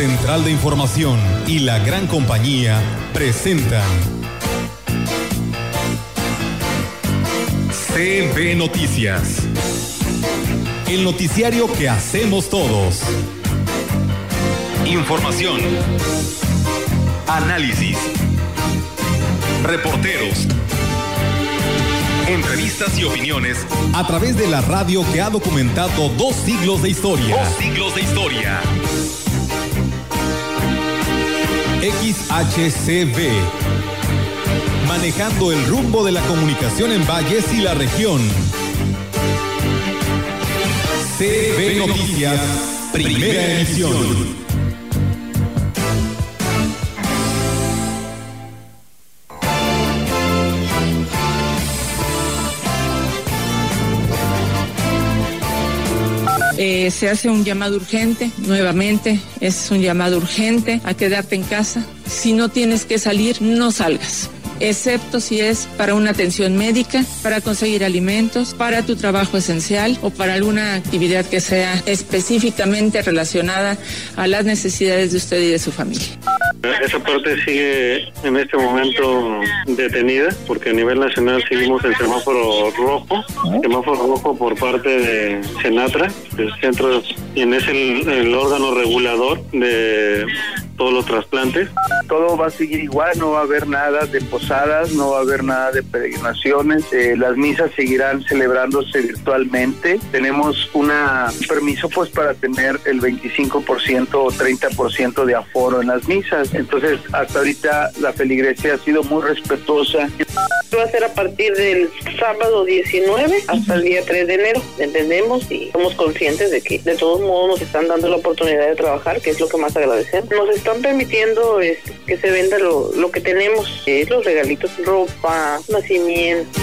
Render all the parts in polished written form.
Central de Información y la Gran Compañía presentan CB Noticias, el noticiario que hacemos todos. Información, análisis, reporteros, entrevistas y opiniones a través de la radio que ha documentado 2 siglos de historia. 2 siglos de historia. XHCV, manejando el rumbo de la comunicación en Valles y la región. CB Noticias, primera emisión. Se hace un llamado urgente, nuevamente, es un llamado urgente a quedarte en casa. Si no tienes que salir, no salgas, excepto si es para una atención médica, para conseguir alimentos, para tu trabajo esencial o para alguna actividad que sea específicamente relacionada a las necesidades de usted y de su familia. Esa parte sigue en este momento detenida porque a nivel nacional seguimos el semáforo rojo por parte de Cenatra, el centro, quien es el órgano regulador de todos los trasplantes. Todo va a seguir igual, no va a haber nada de posadas, no va a haber nada de peregrinaciones, las misas seguirán celebrándose virtualmente. Tenemos un permiso pues para tener el 25% o 30% de aforo en las misas. Entonces, hasta ahorita la feligresía ha sido muy respetuosa. Va a ser a partir del sábado 19 hasta el día 3 de enero. Entendemos y somos conscientes de que de todos modos nos están dando la oportunidad de trabajar, que es lo que más agradecemos. Nos están permitiendo que se venda lo que tenemos, que es los regalitos, ropa, nacimiento.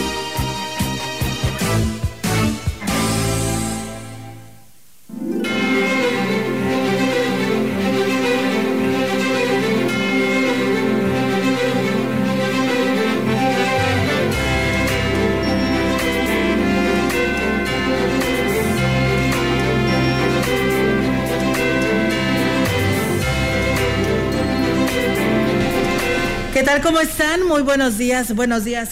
¿Cómo están? Muy buenos días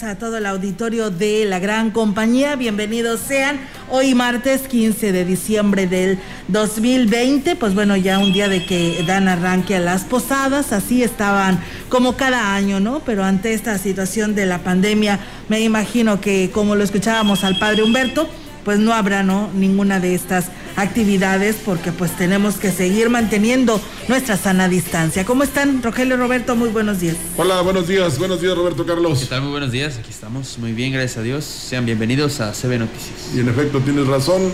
a todo el auditorio de La Gran Compañía, bienvenidos sean. Hoy martes 15 de diciembre del 2020, pues bueno, ya un día de que dan arranque a las posadas, así estaban como cada año, ¿no? Pero ante esta situación de la pandemia, me imagino que como lo escuchábamos al padre Humberto, pues no habrá, ¿no?, ninguna de estas actividades porque pues tenemos que seguir manteniendo nuestra sana distancia. ¿Cómo están, Rogelio, Roberto? Muy buenos días. Hola, buenos días, Roberto Carlos. ¿Qué tal? Muy buenos días, aquí estamos, muy bien, gracias a Dios. Sean bienvenidos a CB Noticias. Y en efecto, tienes razón,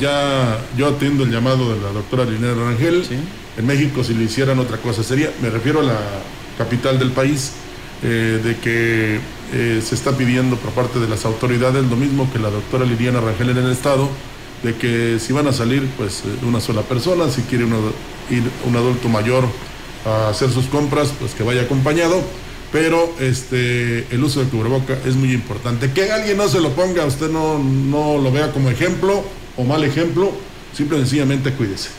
ya yo atiendo el llamado de la doctora Liliana Rangel. ¿Sí? En México si le hicieran otra cosa sería, me refiero a la capital del país, de que se está pidiendo por parte de las autoridades lo mismo que la doctora Liliana Rangel en el estado, de que si van a salir, pues una sola persona, si quiere ir un adulto mayor a hacer sus compras, pues que vaya acompañado, pero el uso de cubreboca es muy importante. Que alguien no se lo ponga, usted no lo vea como ejemplo o mal ejemplo, simple y sencillamente cuídese.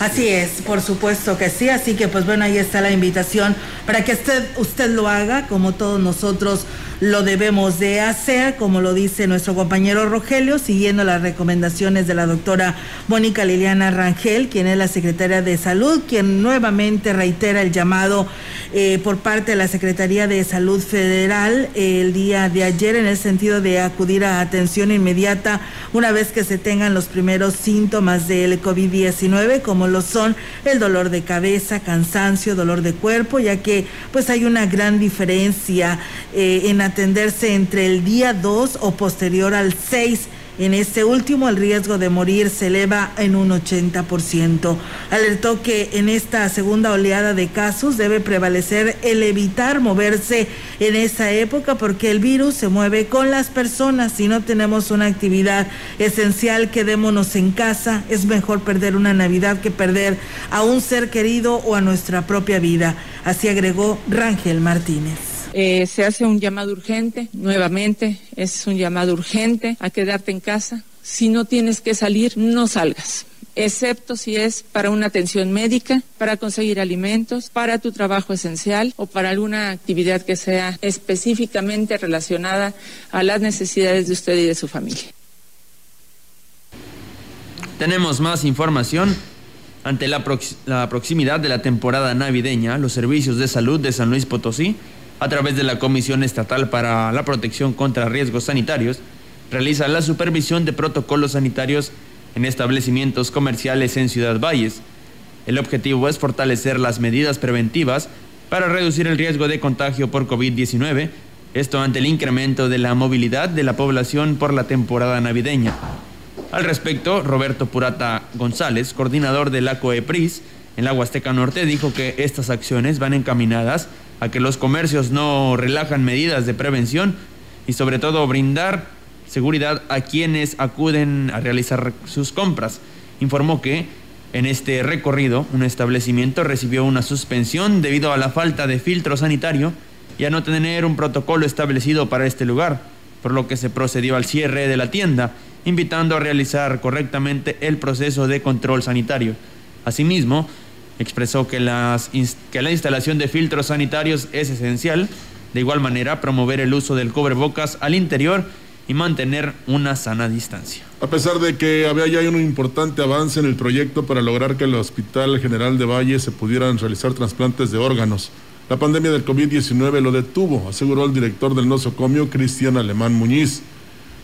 Así es, por supuesto que sí, así que pues bueno, ahí está la invitación para que usted lo haga, como todos nosotros lo debemos de hacer, como lo dice nuestro compañero Rogelio, siguiendo las recomendaciones de la doctora Mónica Liliana Rangel, quien es la secretaria de Salud, quien nuevamente reitera el llamado por parte de la Secretaría de Salud Federal el día de ayer, en el sentido de acudir a atención inmediata una vez que se tengan los primeros síntomas del COVID-19, como lo son el dolor de cabeza, cansancio, dolor de cuerpo, ya que pues hay una gran diferencia en atenderse entre el día 2 o posterior al 6. En este último, el riesgo de morir se eleva en un 80%. Alertó que en esta segunda oleada de casos debe prevalecer el evitar moverse en esa época porque el virus se mueve con las personas. Si no tenemos una actividad esencial, quedémonos en casa. Es mejor perder una Navidad que perder a un ser querido o a nuestra propia vida. Así agregó Rangel Martínez. Se hace un llamado urgente, nuevamente, es un llamado urgente a quedarte en casa. Si no tienes que salir, no salgas, excepto si es para una atención médica, para conseguir alimentos, para tu trabajo esencial o para alguna actividad que sea específicamente relacionada a las necesidades de usted y de su familia. Tenemos más información. Ante la proximidad de la temporada navideña, los servicios de salud de San Luis Potosí, a través de la Comisión Estatal para la Protección contra Riesgos Sanitarios, realiza la supervisión de protocolos sanitarios en establecimientos comerciales en Ciudad Valles. El objetivo es fortalecer las medidas preventivas para reducir el riesgo de contagio por COVID-19, esto ante el incremento de la movilidad de la población por la temporada navideña. Al respecto, Roberto Purata González, coordinador de la COEPRIS en la Huasteca Norte, dijo que estas acciones van encaminadas a que los comercios no relajan medidas de prevención y sobre todo brindar seguridad a quienes acuden a realizar sus compras. Informó que en este recorrido un establecimiento recibió una suspensión debido a la falta de filtro sanitario y a no tener un protocolo establecido para este lugar, por lo que se procedió al cierre de la tienda, invitando a realizar correctamente el proceso de control sanitario. Asimismo, expresó que la instalación de filtros sanitarios es esencial, de igual manera promover el uso del cubrebocas al interior y mantener una sana distancia. A pesar de que había ya un importante avance en el proyecto para lograr que en el Hospital General de Valles se pudieran realizar trasplantes de órganos, la pandemia del COVID-19 lo detuvo, aseguró el director del nosocomio, Cristian Alemán Muñiz.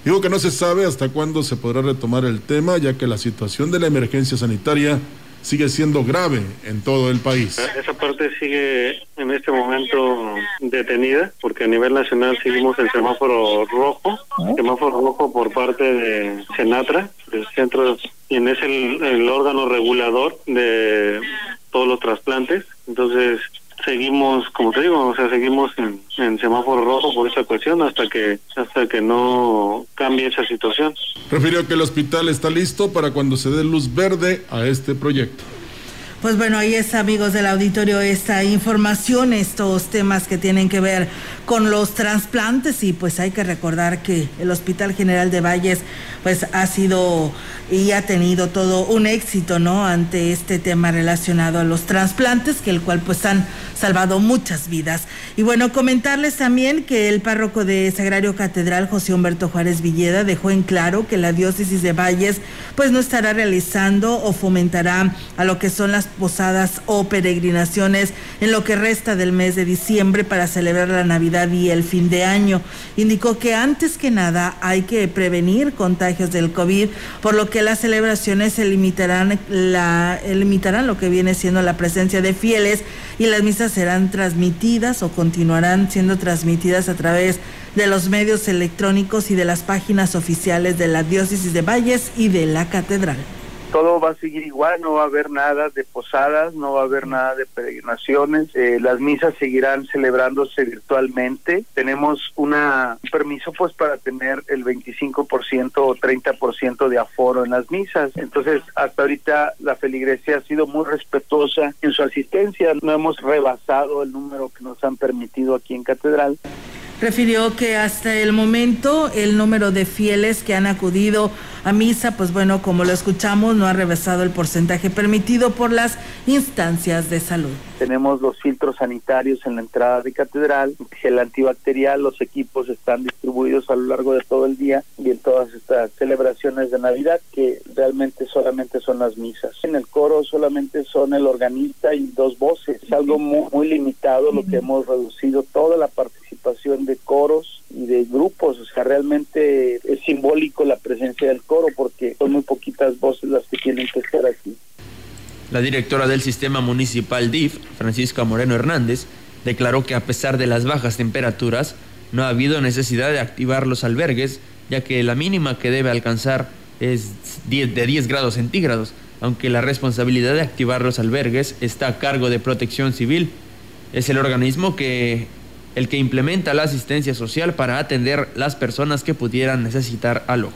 Digo que no se sabe hasta cuándo se podrá retomar el tema, ya que la situación de la emergencia sanitaria sigue siendo grave en todo el país. Esa parte sigue en este momento detenida, porque a nivel nacional seguimos en semáforo rojo por parte de Cenatra, del centro, quien es el órgano regulador de todos los trasplantes. Entonces seguimos, como te digo, o sea, seguimos en semáforo rojo por esta cuestión hasta que no cambie esa situación. Refirió que el hospital está listo para cuando se dé luz verde a este proyecto. Pues bueno, ahí está, amigos del auditorio, esta información, estos temas que tienen que ver con los trasplantes, y pues hay que recordar que el Hospital General de Valles pues ha sido y ha tenido todo un éxito, ¿no?, ante este tema relacionado a los trasplantes, que el cual pues han salvado muchas vidas. Y bueno, comentarles también que el párroco de Sagrario Catedral, José Humberto Juárez Villeda, dejó en claro que la diócesis de Valles pues no estará realizando o fomentará a lo que son las posadas o peregrinaciones en lo que resta del mes de diciembre para celebrar la Navidad y el fin de año. Indicó que antes que nada hay que prevenir contagios del COVID, por lo que las celebraciones limitarán lo que viene siendo la presencia de fieles, y las misas serán transmitidas o continuarán siendo transmitidas a través de los medios electrónicos y de las páginas oficiales de la diócesis de Valles y de la catedral. Todo va a seguir igual, no va a haber nada de posadas, no va a haber nada de peregrinaciones, las misas seguirán celebrándose virtualmente. Tenemos un permiso pues para tener el 25% o 30% de aforo en las misas. Entonces, hasta ahorita la feligresía ha sido muy respetuosa en su asistencia, no hemos rebasado el número que nos han permitido aquí en Catedral. Refirió que hasta el momento el número de fieles que han acudido a misa, pues bueno, como lo escuchamos, no ha rebasado el porcentaje permitido por las instancias de salud. Tenemos los filtros sanitarios en la entrada de Catedral, gel antibacterial, los equipos están distribuidos a lo largo de todo el día y en todas estas celebraciones de Navidad, que realmente solamente son las misas. En el coro solamente son el organista y dos voces. Es algo muy, muy limitado lo que hemos reducido, toda la participación de coros y de grupos. O sea, realmente es simbólico la presencia del coro porque son muy poquitas voces las que tienen que estar aquí. La directora del sistema municipal DIF, Francisca Moreno Hernández, declaró que a pesar de las bajas temperaturas, no ha habido necesidad de activar los albergues, ya que la mínima que debe alcanzar es de 10 grados centígrados, aunque la responsabilidad de activar los albergues está a cargo de Protección Civil. Es el organismo el que implementa la asistencia social para atender las personas que pudieran necesitar alojo.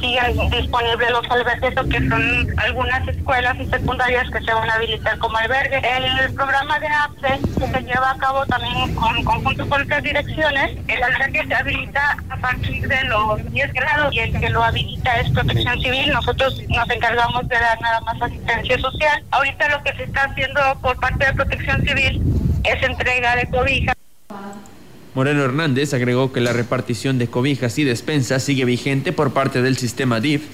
sigan disponibles los albergues, o que son algunas escuelas y secundarias que se van a habilitar como albergue. El programa de APSE, que se lleva a cabo también en conjunto con otras direcciones, el albergue se habilita a partir de los 10 grados y el que lo habilita es Protección Civil. Nosotros nos encargamos de dar nada más asistencia social. Ahorita lo que se está haciendo por parte de Protección Civil es entrega de cobijas. Moreno Hernández agregó que la repartición de cobijas y despensas sigue vigente por parte del sistema DIF.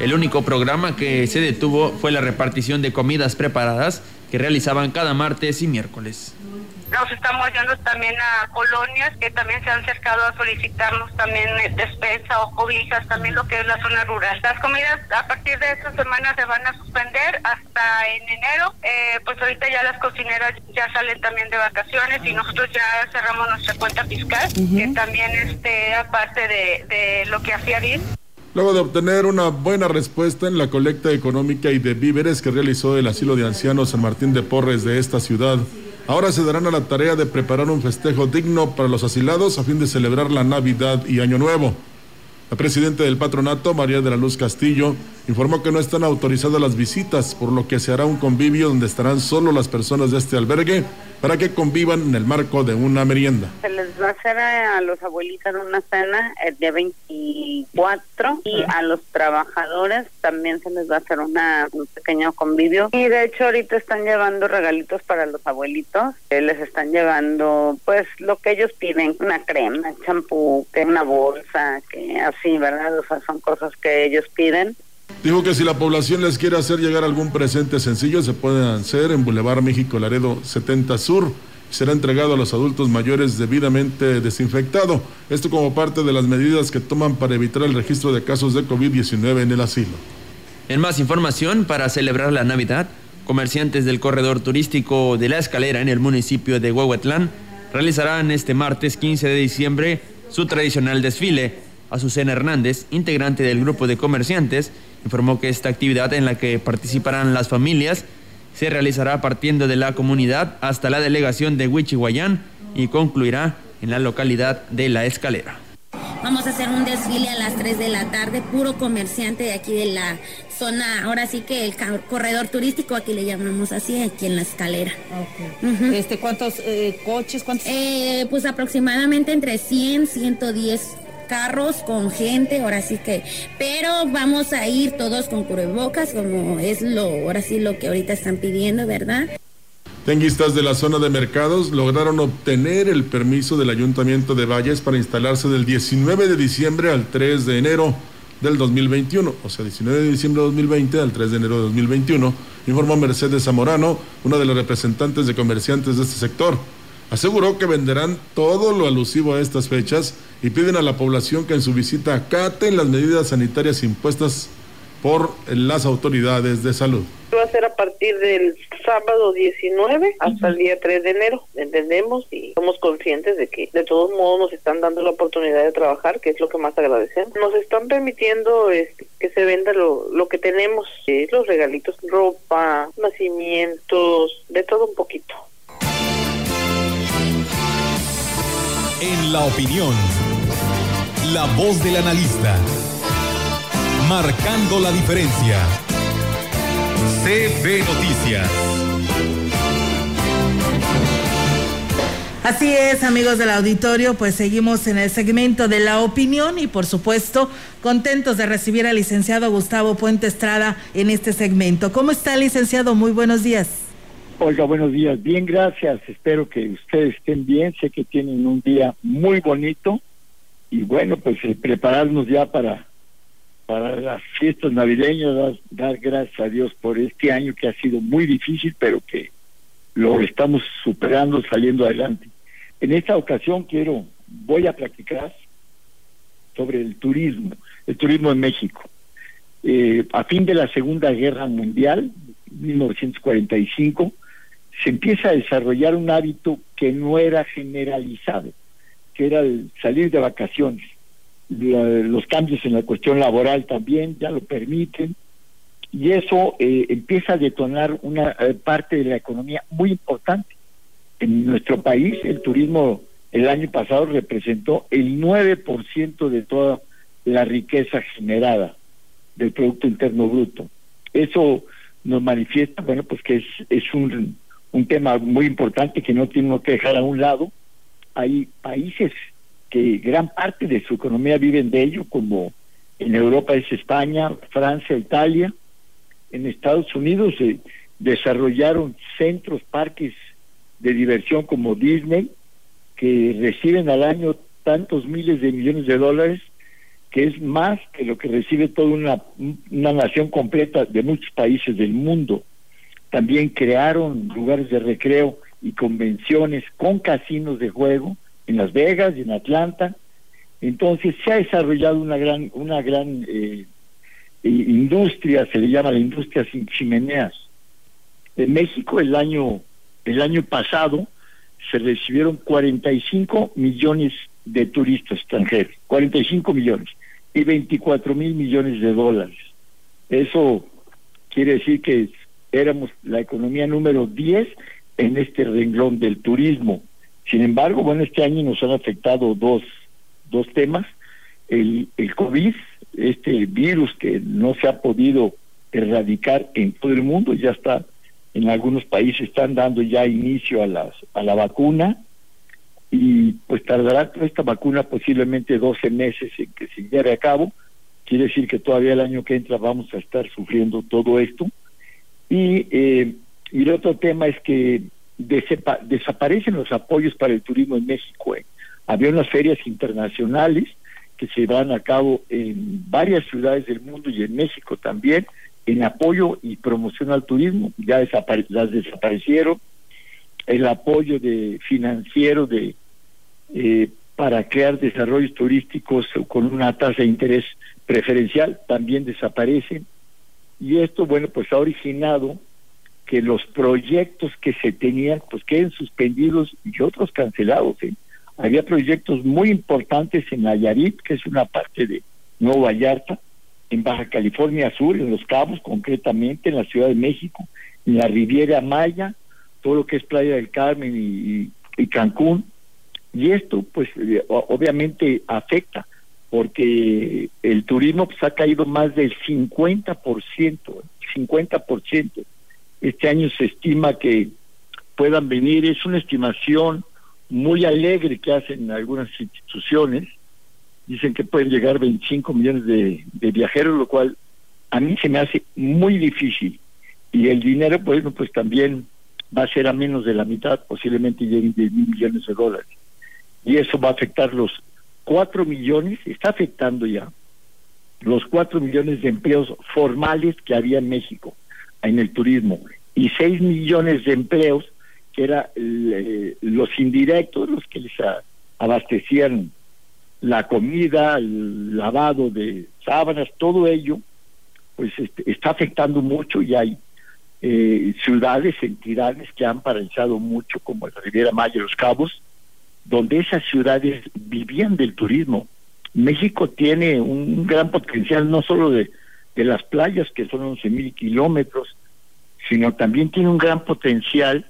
El único programa que se detuvo fue la repartición de comidas preparadas que realizaban cada martes y miércoles. Nos estamos yendo también a colonias que también se han acercado a solicitarnos también despensa o cobijas, también lo que es la zona rural. Las comidas a partir de esta semana se van a suspender hasta en enero. Pues ahorita ya las cocineras ya salen también de vacaciones y nosotros ya cerramos nuestra cuenta fiscal, que también aparte de lo que hacía DIF. Luego de obtener una buena respuesta en la colecta económica y de víveres que realizó el asilo de ancianos San Martín de Porres de esta ciudad, ahora se darán a la tarea de preparar un festejo digno para los asilados a fin de celebrar la Navidad y Año Nuevo. La presidenta del patronato, María de la Luz Castillo, informó que no están autorizadas las visitas, por lo que se hará un convivio donde estarán solo las personas de este albergue para que convivan en el marco de una merienda. Se les va a hacer a los abuelitos una cena el día 24 y a los trabajadores también se les va a hacer un pequeño convivio. Y de hecho ahorita están llevando regalitos para los abuelitos, les están llevando pues lo que ellos piden, una crema, champú, una bolsa, que así, ¿verdad? O sea, son cosas que ellos piden. Dijo que si la población les quiere hacer llegar algún presente sencillo, se pueden hacer en Boulevard México Laredo 70 Sur. Será entregado a los adultos mayores debidamente desinfectado. Esto como parte de las medidas que toman para evitar el registro de casos de COVID-19 en el asilo. En más información, para celebrar la Navidad, comerciantes del corredor turístico de La Escalera en el municipio de Huehuetlán realizarán este martes 15 de diciembre su tradicional desfile. Susana Hernández, integrante del grupo de comerciantes, informó que esta actividad en la que participarán las familias se realizará partiendo de la comunidad hasta la delegación de Huichihuayán y concluirá en la localidad de La Escalera. Vamos a hacer un desfile a las 3 de la tarde, puro comerciante de aquí de la zona, ahora sí que el corredor turístico, aquí le llamamos así, aquí en La Escalera. Okay. Uh-huh. ¿Cuántos coches? ¿Cuántos? Pues aproximadamente entre 100 y 110 carros con gente, ahora sí que, pero vamos a ir todos con cubrebocas, como es ahora sí lo que ahorita están pidiendo, ¿verdad? Tenguistas de la zona de mercados lograron obtener el permiso del Ayuntamiento de Valles para instalarse del 19 de diciembre al 3 de enero del 2021, o sea, 19 de diciembre de 2020 al 3 de enero de 2021, informó Mercedes Zamorano, una de las representantes de comerciantes de este sector. Aseguró que venderán todo lo alusivo a estas fechas y piden a la población que en su visita acaten las medidas sanitarias impuestas por las autoridades de salud. Va a ser a partir del sábado 19 hasta el día 3 de enero. Entendemos y somos conscientes de que de todos modos nos están dando la oportunidad de trabajar, que es lo que más agradecemos. Nos están permitiendo que se venda lo que tenemos, los regalitos, ropa, nacimientos, de todo un poquito. En la opinión, la voz del analista, marcando la diferencia. CB Noticias. Así es, amigos del auditorio, pues seguimos en el segmento de la opinión y por supuesto contentos de recibir al licenciado Gustavo Puente Estrada en este segmento. ¿Cómo está, licenciado? Muy buenos días. Oiga, buenos días. Bien, gracias. Espero que ustedes estén bien. Sé que tienen un día muy bonito. Y bueno, pues prepararnos ya para las fiestas navideñas, dar gracias a Dios por este año que ha sido muy difícil, pero que lo estamos superando, saliendo adelante. En esta ocasión voy a platicar sobre el turismo en México. A fin de la Segunda Guerra Mundial, 1945, se empieza a desarrollar un hábito que no era generalizado, que era el salir de vacaciones. Los cambios en la cuestión laboral también ya lo permiten, y eso empieza a detonar una parte de la economía muy importante. En nuestro país, el turismo el año pasado representó el 9% de toda la riqueza generada del Producto Interno Bruto. Eso nos manifiesta, bueno, pues que es un tema muy importante que no tiene uno que dejar a un lado. Hay países que gran parte de su economía viven de ello, como en Europa es España, Francia, Italia. En Estados Unidos se desarrollaron centros, parques de diversión como Disney, que reciben al año tantos miles de millones de dólares, que es más que lo que recibe toda una nación completa de muchos países del mundo. También crearon lugares de recreo y convenciones con casinos de juego en Las Vegas y en Atlanta. Entonces se ha desarrollado una gran industria, se le llama la industria sin chimeneas. En México el año pasado se recibieron 45 millones de turistas extranjeros, 45 millones y 24 mil millones de dólares. Eso quiere decir que éramos la economía número 10 en este renglón del turismo. Sin embargo, bueno, este año nos han afectado dos temas: el COVID, este virus que no se ha podido erradicar en todo el mundo, ya está en algunos países, están dando ya inicio a la vacuna, y pues tardará esta vacuna posiblemente 12 meses en que se lleve a cabo. Quiere decir que todavía el año que entra vamos a estar sufriendo todo esto. Y el otro tema es que desaparecen los apoyos para el turismo en México. Había unas ferias internacionales que se van a cabo en varias ciudades del mundo y en México también, en apoyo y promoción al turismo. Ya las desaparecieron. El apoyo financiero para crear desarrollos turísticos con una tasa de interés preferencial también desaparece. Y esto, bueno, pues ha originado que los proyectos que se tenían pues queden suspendidos y otros cancelados. Había proyectos muy importantes en Nayarit, que es una parte de Nuevo Vallarta, en Baja California Sur, en Los Cabos concretamente, en la Ciudad de México, en la Riviera Maya, todo lo que es Playa del Carmen y Cancún. Y esto pues obviamente afecta, porque el turismo pues ha caído más del 50%. Este año se estima que puedan venir, es una estimación muy alegre que hacen algunas instituciones, dicen que pueden llegar 25 millones de viajeros, lo cual a mí se me hace muy difícil. Y el dinero, bueno, pues también va a ser a menos de la mitad, posiblemente lleguen 10 mil millones de dólares. Y eso va a afectar los 4 millones, está afectando ya, los 4 millones de empleos formales que había en México en el turismo, y 6 millones de empleos que eran los indirectos, los que les abastecían la comida, el lavado de sábanas, todo ello, pues está afectando mucho, y hay ciudades, entidades que han paralizado mucho, como la Riviera Maya y Los Cabos, donde esas ciudades vivían del turismo. México tiene un gran potencial, no solo de las playas, que son 11,000 kilómetros, sino también tiene un gran potencial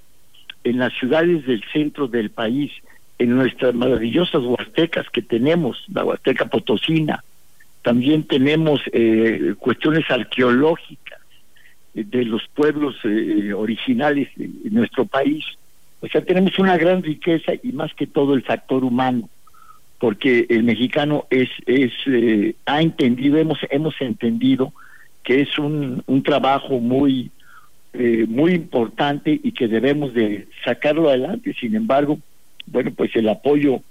en las ciudades del centro del país, en nuestras maravillosas huastecas que tenemos, la Huasteca Potosina. También tenemos cuestiones arqueológicas de los pueblos originales de nuestro país. O sea, tenemos una gran riqueza, y más que todo el factor humano, porque el mexicano ha entendido, hemos entendido que es un trabajo muy importante y que debemos de sacarlo adelante. Sin embargo, bueno, pues el apoyo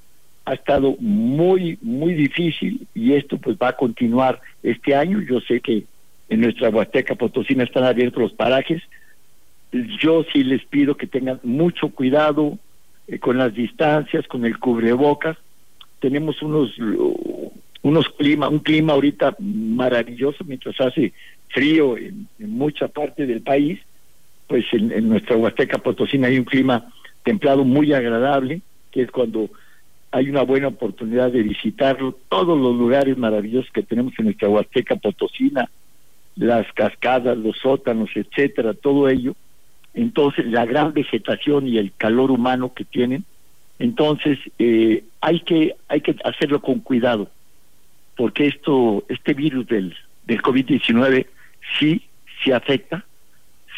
ha estado muy, muy difícil, y esto pues va a continuar este año. Yo sé que en nuestra Huasteca Potosina están abiertos los parajes. Yo sí les pido que tengan mucho cuidado con las distancias, con el cubrebocas. Tenemos un clima ahorita maravilloso, mientras hace frío en mucha parte del país. Pues en nuestra Huasteca Potosina hay un clima templado muy agradable, que es cuando hay una buena oportunidad de visitarlo, todos los lugares maravillosos que tenemos en nuestra Huasteca Potosina, las cascadas, los sótanos, etcétera, todo ello. Entonces, la gran vegetación y el calor humano que tienen. Entonces, hay que hacerlo con cuidado, porque este virus del del COVID-19 sí afecta,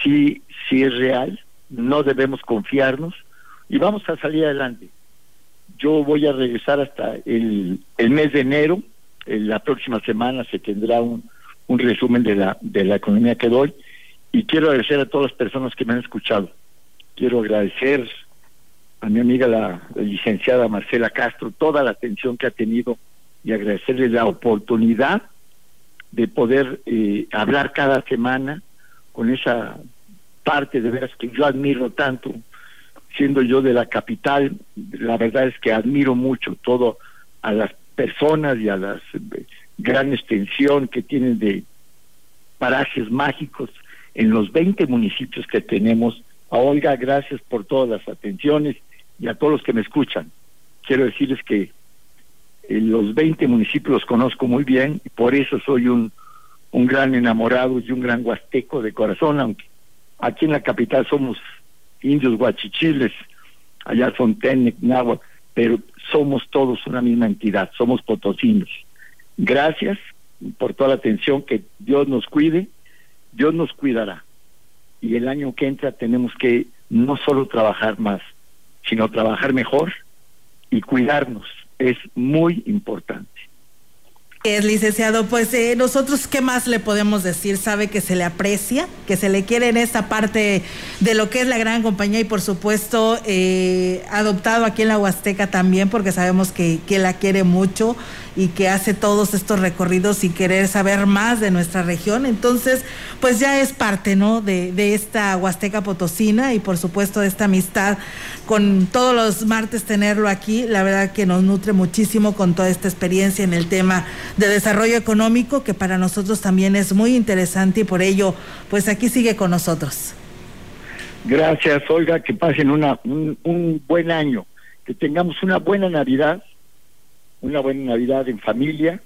sí es real, no debemos confiarnos y vamos a salir adelante. Yo voy a regresar hasta el mes de enero. La próxima semana se tendrá un resumen de la economía que doy, y quiero agradecer a todas las personas que me han escuchado. Quiero agradecer a mi amiga la licenciada Marcela Castro toda la atención que ha tenido, y agradecerle la oportunidad de poder hablar cada semana con esa parte de veras que yo admiro tanto, siendo yo de la capital. La verdad es que admiro mucho todo a las personas y a las gran extensión que tienen de parajes mágicos en los 20 municipios que tenemos. A Olga, gracias por todas las atenciones, y a todos los que me escuchan. Quiero decirles que los 20 municipios los conozco muy bien, y por eso soy un gran enamorado y un gran huasteco de corazón, aunque aquí en la capital somos indios huachichiles, allá son Tenec, náhuatl, pero somos todos una misma entidad, somos potosinos. Gracias por toda la atención, que Dios nos cuide, Dios nos cuidará. Y el año que entra tenemos que no solo trabajar más, sino trabajar mejor y cuidarnos. Es muy importante. Es, licenciado, pues nosotros qué más le podemos decir. Sabe que se le aprecia, que se le quiere en esta parte de lo que es la gran compañía, y por supuesto adoptado aquí en la Huasteca también, porque sabemos que la quiere mucho y que hace todos estos recorridos y querer saber más de nuestra región. Entonces, pues ya es parte, ¿no?, de esta Huasteca potosina, y por supuesto de esta amistad con todos los martes tenerlo aquí. La verdad que nos nutre muchísimo con toda esta experiencia en el tema de desarrollo económico, que para nosotros también es muy interesante, y por ello, pues aquí sigue con nosotros. Gracias, Olga, que pasen un buen año, que tengamos una buena Navidad en familia.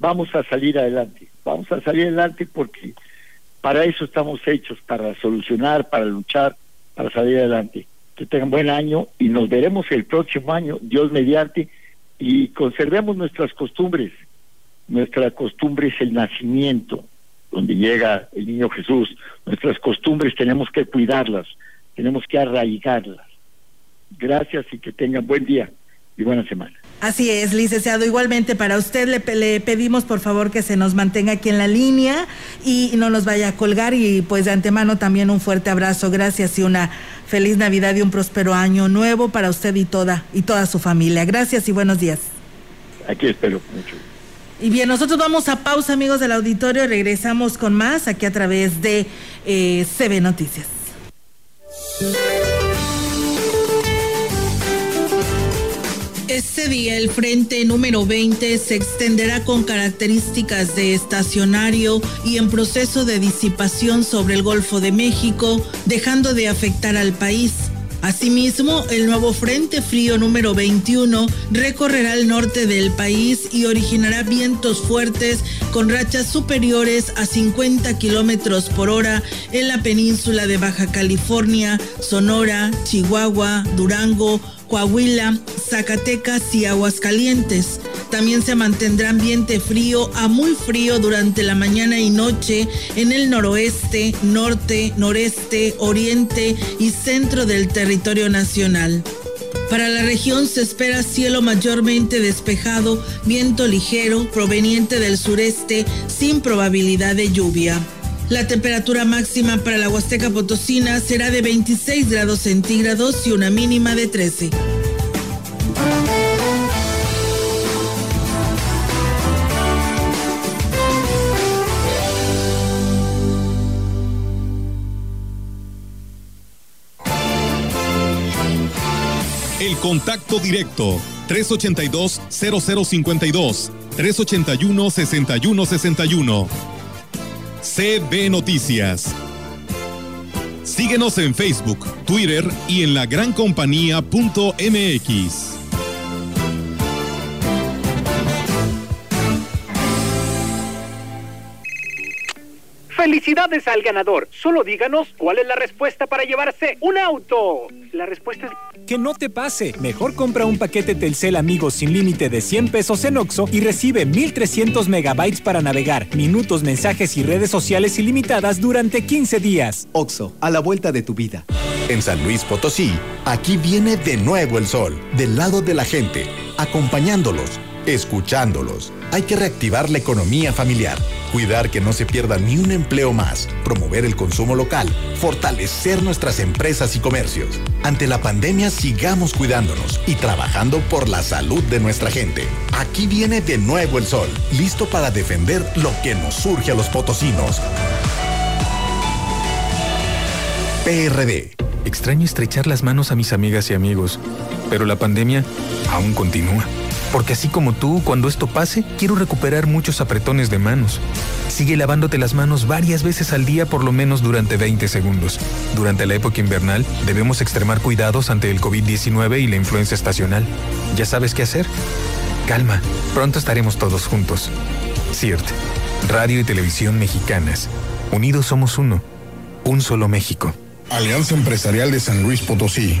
Vamos a salir adelante, porque para eso estamos hechos, para solucionar, para luchar, para salir adelante. Que tengan buen año, y nos veremos el próximo año, Dios mediante, y conservemos nuestras costumbres. Nuestra costumbre es el nacimiento, donde llega el niño Jesús. Nuestras costumbres tenemos que cuidarlas, tenemos que arraigarlas. Gracias, y que tengan buen día y buena semana. Así es, licenciado, igualmente para usted. Le pedimos por favor que se nos mantenga aquí en la línea y no nos vaya a colgar, y pues de antemano también un fuerte abrazo, gracias, y una feliz Navidad y un próspero año nuevo para usted y toda su familia. Gracias y buenos días. Aquí espero mucho. Y bien, nosotros vamos a pausa, amigos del auditorio, regresamos con más aquí a través de CB Noticias. Este día el frente número 20 se extenderá con características de estacionario y en proceso de disipación sobre el Golfo de México, dejando de afectar al país. Asimismo, el nuevo frente frío número 21 recorrerá el norte del país y originará vientos fuertes con rachas superiores a 50 kilómetros por hora en la península de Baja California, Sonora, Chihuahua, Durango, Coahuila, Zacatecas y Aguascalientes. También se mantendrá ambiente frío a muy frío durante la mañana y noche en el noroeste, norte, noreste, oriente y centro del territorio nacional. Para la región se espera cielo mayormente despejado, viento ligero proveniente del sureste sin probabilidad de lluvia. La temperatura máxima para la Huasteca Potosina será de 26 grados centígrados y una mínima de 13. El contacto directo 382-0052 381-6161. CB Noticias. Síguenos en Facebook, Twitter y en lagrancompañía.mx. ¡Felicidades al ganador! Solo díganos cuál es la respuesta para llevarse un auto. La respuesta es... ¡Que no te pase! Mejor compra un paquete Telcel Amigos sin límite de 100 pesos en Oxxo y recibe 1,300 megabytes para navegar, minutos, mensajes y redes sociales ilimitadas durante 15 días. Oxxo, a la vuelta de tu vida. En San Luis Potosí, aquí viene de nuevo el sol, del lado de la gente, acompañándolos, escuchándolos. Hay que reactivar la economía familiar, cuidar que no se pierda ni un empleo más, promover el consumo local, fortalecer nuestras empresas y comercios. Ante la pandemia sigamos cuidándonos y trabajando por la salud de nuestra gente. Aquí viene de nuevo el sol, listo para defender lo que nos surge a los potosinos. PRD. Extraño estrechar las manos a mis amigas y amigos, pero la pandemia aún continúa. Porque así como tú, cuando esto pase, quiero recuperar muchos apretones de manos. Sigue lavándote las manos varias veces al día, por lo menos durante 20 segundos. Durante la época invernal, debemos extremar cuidados ante el COVID-19 y la influenza estacional. ¿Ya sabes qué hacer? Calma, pronto estaremos todos juntos. CIRT, Radio y Televisión Mexicanas. Unidos somos uno, un solo México. Alianza Empresarial de San Luis Potosí.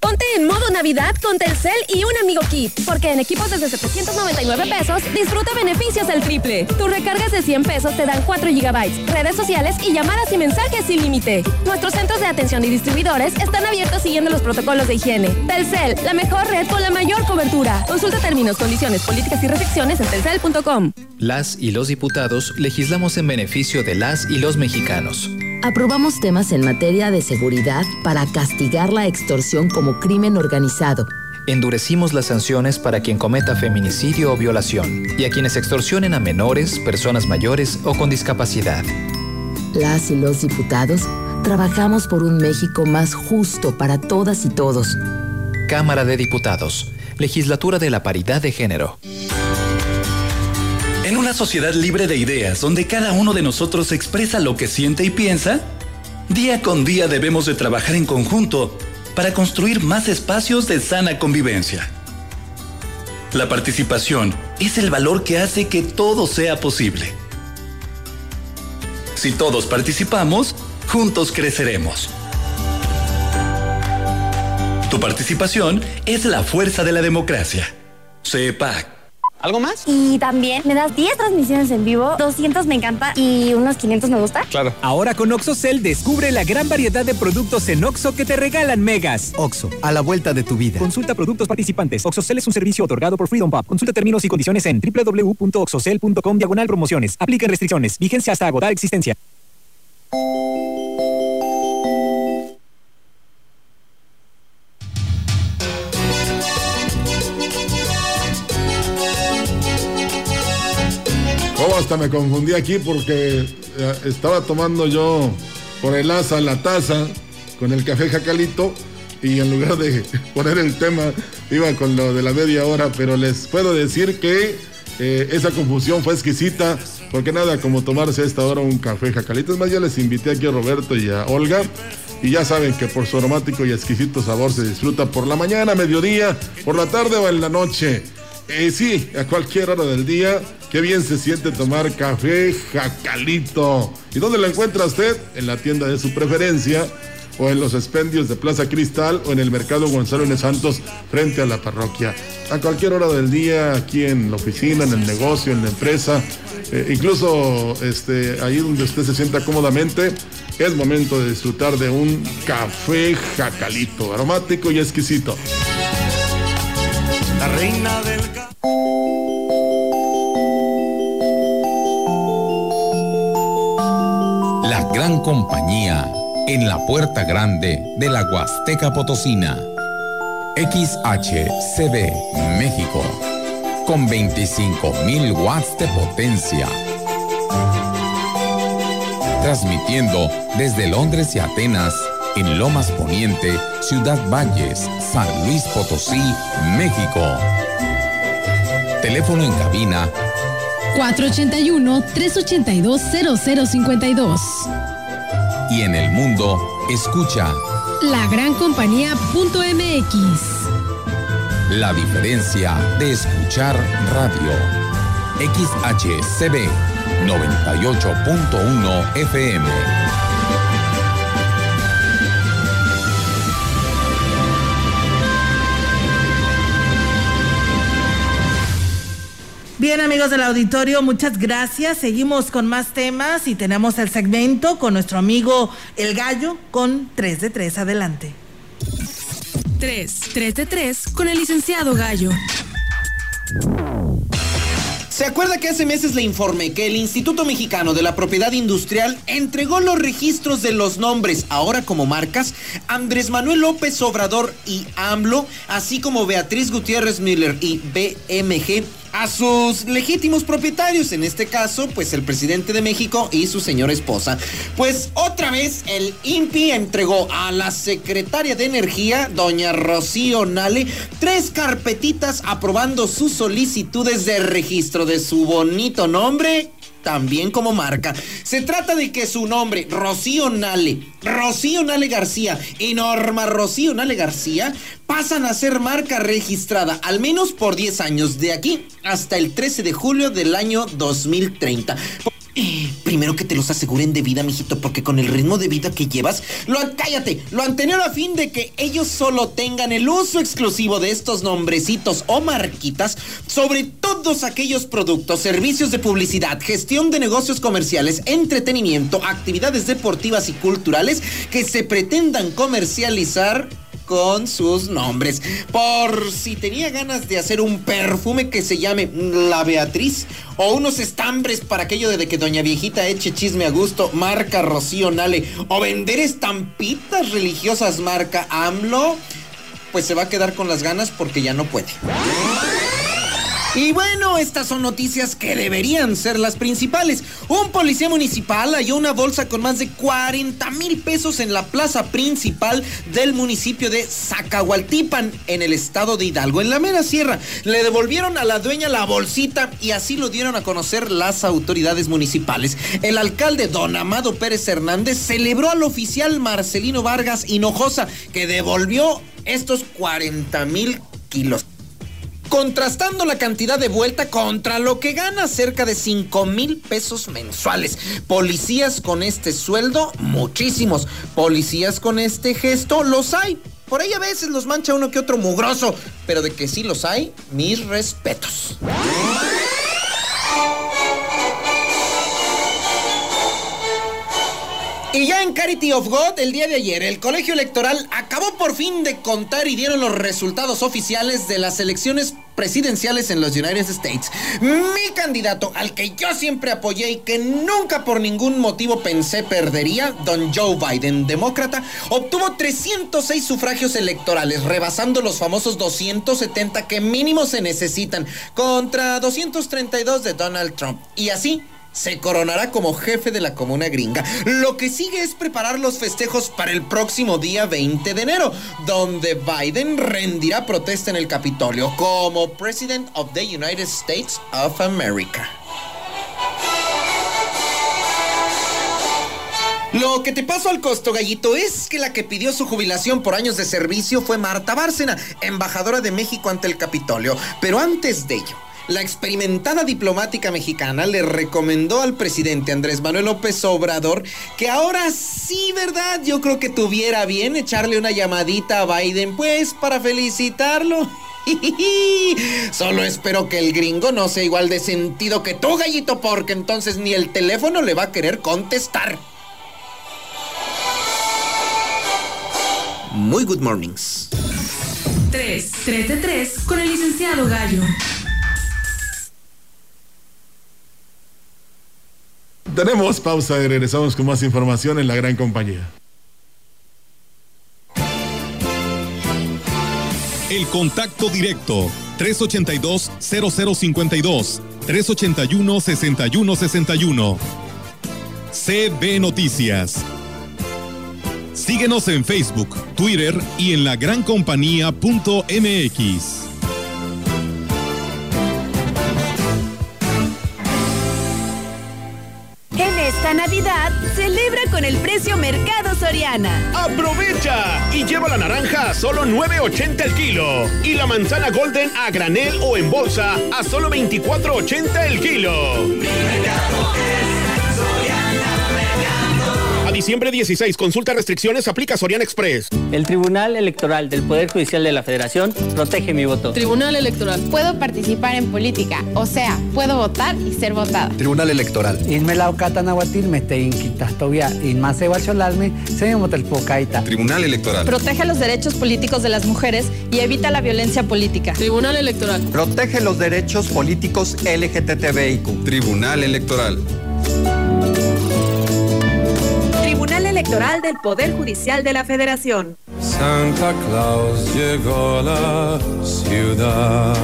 Ponte en modo Navidad con Telcel y un amigo kit, porque en equipos desde 799 pesos disfruta beneficios al triple. Tus recargas de 100 pesos te dan 4 GB, redes sociales y llamadas y mensajes sin límite. Nuestros centros de atención y distribuidores están abiertos siguiendo los protocolos de higiene. Telcel, la mejor red con la mayor cobertura. Consulta términos, condiciones, políticas y restricciones en telcel.com. Las y los diputados legislamos en beneficio de las y los mexicanos. Aprobamos temas en materia de seguridad para castigar la extorsión como crimen organizado. Endurecimos las sanciones para quien cometa feminicidio o violación y a quienes extorsionen a menores, personas mayores o con discapacidad. Las y los diputados trabajamos por un México más justo para todas y todos. Cámara de Diputados, Legislatura de la Paridad de Género. En una sociedad libre de ideas, donde cada uno de nosotros expresa lo que siente y piensa, día con día debemos de trabajar en conjunto para construir más espacios de sana convivencia. La participación es el valor que hace que todo sea posible. Si todos participamos, juntos creceremos. Tu participación es la fuerza de la democracia. CEPAC. ¿Algo más? Y también me das 10 transmisiones en vivo, 200 me encanta y unos 500 me gusta. Claro. Ahora con Oxocell descubre la gran variedad de productos en Oxxo que te regalan megas. Oxxo, a la vuelta de tu vida. Consulta productos participantes. Oxocell es un servicio otorgado por Freedom Pub. Consulta términos y condiciones en www.oxocell.com/promociones. Aplican restricciones. Vigencia hasta agotar existencia. Hasta me confundí aquí porque estaba tomando yo por el asa la taza con el café Jacalito y en lugar de poner el tema iba con lo de la media hora, pero les puedo decir que esa confusión fue exquisita porque nada como tomarse a esta hora un café Jacalito. Es más, ya les invité aquí a Roberto y a Olga y ya saben que por su aromático y exquisito sabor se disfruta por la mañana, mediodía, por la tarde o en la noche. Sí, a cualquier hora del día. Qué bien se siente tomar café Jacalito. ¿Y dónde lo encuentra usted? En la tienda de su preferencia, o en los expendios de Plaza Cristal, o en el mercado Gonzalo N. Santos, frente a la parroquia. A cualquier hora del día, aquí en la oficina, en el negocio, en la empresa, incluso ahí donde usted se sienta cómodamente, es momento de disfrutar de un café Jacalito, aromático y exquisito. La reina del... La gran compañía en la puerta grande de la Huasteca Potosina. XHCV México con 25,000 watts de potencia. Transmitiendo desde Londres y Atenas, en Lomas Poniente, Ciudad Valles, San Luis Potosí, México. Teléfono en cabina 481-382-0052. Y en el mundo, escucha lagrancompañía.mx. La diferencia de escuchar radio. XHCV 98.1 FM. Bien, amigos del auditorio, muchas gracias. Seguimos con más temas y tenemos el segmento con nuestro amigo El Gallo con 3 de 3. Adelante. 3 de 3 con el licenciado Gallo. ¿Se acuerda que hace meses le informé que el Instituto Mexicano de la Propiedad Industrial entregó los registros de los nombres, ahora como marcas, Andrés Manuel López Obrador y AMLO, así como Beatriz Gutiérrez Müller y BMG, a sus legítimos propietarios, en este caso, pues el presidente de México y su señora esposa? Pues otra vez el INPI entregó a la secretaria de Energía, doña Rocío Nale, 3 carpetitas aprobando sus solicitudes de registro de su bonito nombre, también como marca. Se trata de que su nombre, Rocío Nale García y Norma Rocío Nale García, pasan a ser marca registrada al menos por 10 años, de aquí hasta el 13 de julio del año 2030. Primero que te los aseguren de vida, mijito, porque con el ritmo de vida que llevas, lo han tenido a fin de que ellos solo tengan el uso exclusivo de estos nombrecitos o marquitas sobre todos aquellos productos, servicios de publicidad, gestión de negocios comerciales, entretenimiento, actividades deportivas y culturales que se pretendan comercializar con sus nombres. Por si tenía ganas de hacer un perfume que se llame La Beatriz, o unos estambres para aquello de que doña viejita eche chisme a gusto, marca Rocío Nale, o vender estampitas religiosas, marca AMLO, pues se va a quedar con las ganas porque ya no puede. Y bueno, estas son noticias que deberían ser las principales. Un policía municipal halló una bolsa con más de 40,000 pesos en la plaza principal del municipio de Zacahualtipan, en el estado de Hidalgo, en la mera sierra. Le devolvieron a la dueña la bolsita y así lo dieron a conocer las autoridades municipales. El alcalde don Amado Pérez Hernández celebró al oficial Marcelino Vargas Hinojosa, que devolvió estos 40,000 kilos. Contrastando la cantidad de vuelta contra lo que gana, cerca de 5,000 pesos mensuales. Policías con este sueldo, muchísimos. Policías con este gesto, los hay. Por ahí a veces los mancha uno que otro mugroso, pero de que sí los hay, mis respetos. Y ya en Charity of God, el día de ayer, el colegio electoral acabó por fin de contar y dieron los resultados oficiales de las elecciones presidenciales en los United States. Mi candidato, al que yo siempre apoyé y que nunca por ningún motivo pensé perdería, don Joe Biden, demócrata, obtuvo 306 sufragios electorales, rebasando los famosos 270 que mínimo se necesitan, contra 232 de Donald Trump. Y así se coronará como jefe de la comuna gringa. Lo que sigue es preparar los festejos para el próximo día 20 de enero, donde Biden rendirá protesta en el Capitolio como President of the United States of America. Lo que te paso al costo, gallito, es que la que pidió su jubilación por años de servicio fue Marta Bárcena, embajadora de México ante el Capitolio. Pero antes de ello, la experimentada diplomática mexicana le recomendó al presidente Andrés Manuel López Obrador que ahora sí, ¿verdad?, yo creo que tuviera bien echarle una llamadita a Biden, pues, para felicitarlo. Solo espero que el gringo no sea igual de sentido que tú, gallito, porque entonces ni el teléfono le va a querer contestar. Muy good mornings. 3 de 3 con el licenciado Gallo. Tenemos pausa y regresamos con más información en La Gran Compañía. El contacto directo 382-0052, 381-6161. CB Noticias. Síguenos en Facebook, Twitter y en lagrancompañía.mx. Esta Navidad celebra con el precio Mercado Soriana. ¡Aprovecha! Y lleva la naranja a solo $9.80 el kilo. Y la manzana Golden a granel o en bolsa a solo $24.80 el kilo. Mi mercado es Soriana Mercado. A diciembre 16, consulta restricciones, aplica Soriana Express. El Tribunal Electoral del Poder Judicial de la Federación protege mi voto. Tribunal Electoral. Puedo participar en política, o sea, puedo votar y ser votada. Tribunal Electoral. Tribunal Electoral. Protege los derechos políticos de las mujeres y evita la violencia política. Tribunal Electoral. Protege los derechos políticos LGTBIQ. Tribunal Electoral. Electoral del Poder Judicial de la Federación. Santa Claus llegó a la ciudad.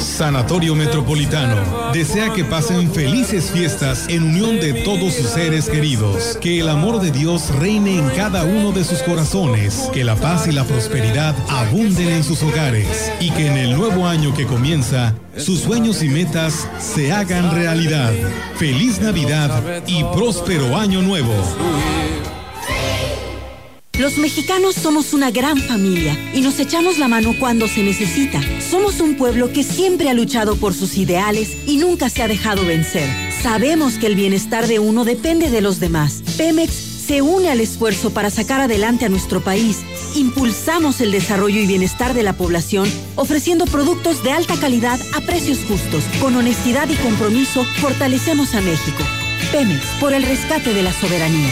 Sanatorio Metropolitano desea que pasen felices fiestas en unión de todos sus seres queridos. Que el amor de Dios reine en cada uno de sus corazones. Que la paz y la prosperidad abunden en sus hogares. Y que en el nuevo año que comienza, sus sueños y metas se hagan realidad. Feliz Navidad y próspero Año Nuevo. Los mexicanos somos una gran familia y nos echamos la mano cuando se necesita. Somos un pueblo que siempre ha luchado por sus ideales y nunca se ha dejado vencer. Sabemos que el bienestar de uno depende de los demás. Pemex se une al esfuerzo para sacar adelante a nuestro país. Impulsamos el desarrollo y bienestar de la población, ofreciendo productos de alta calidad a precios justos. Con honestidad y compromiso, fortalecemos a México. Pemex, por el rescate de la soberanía.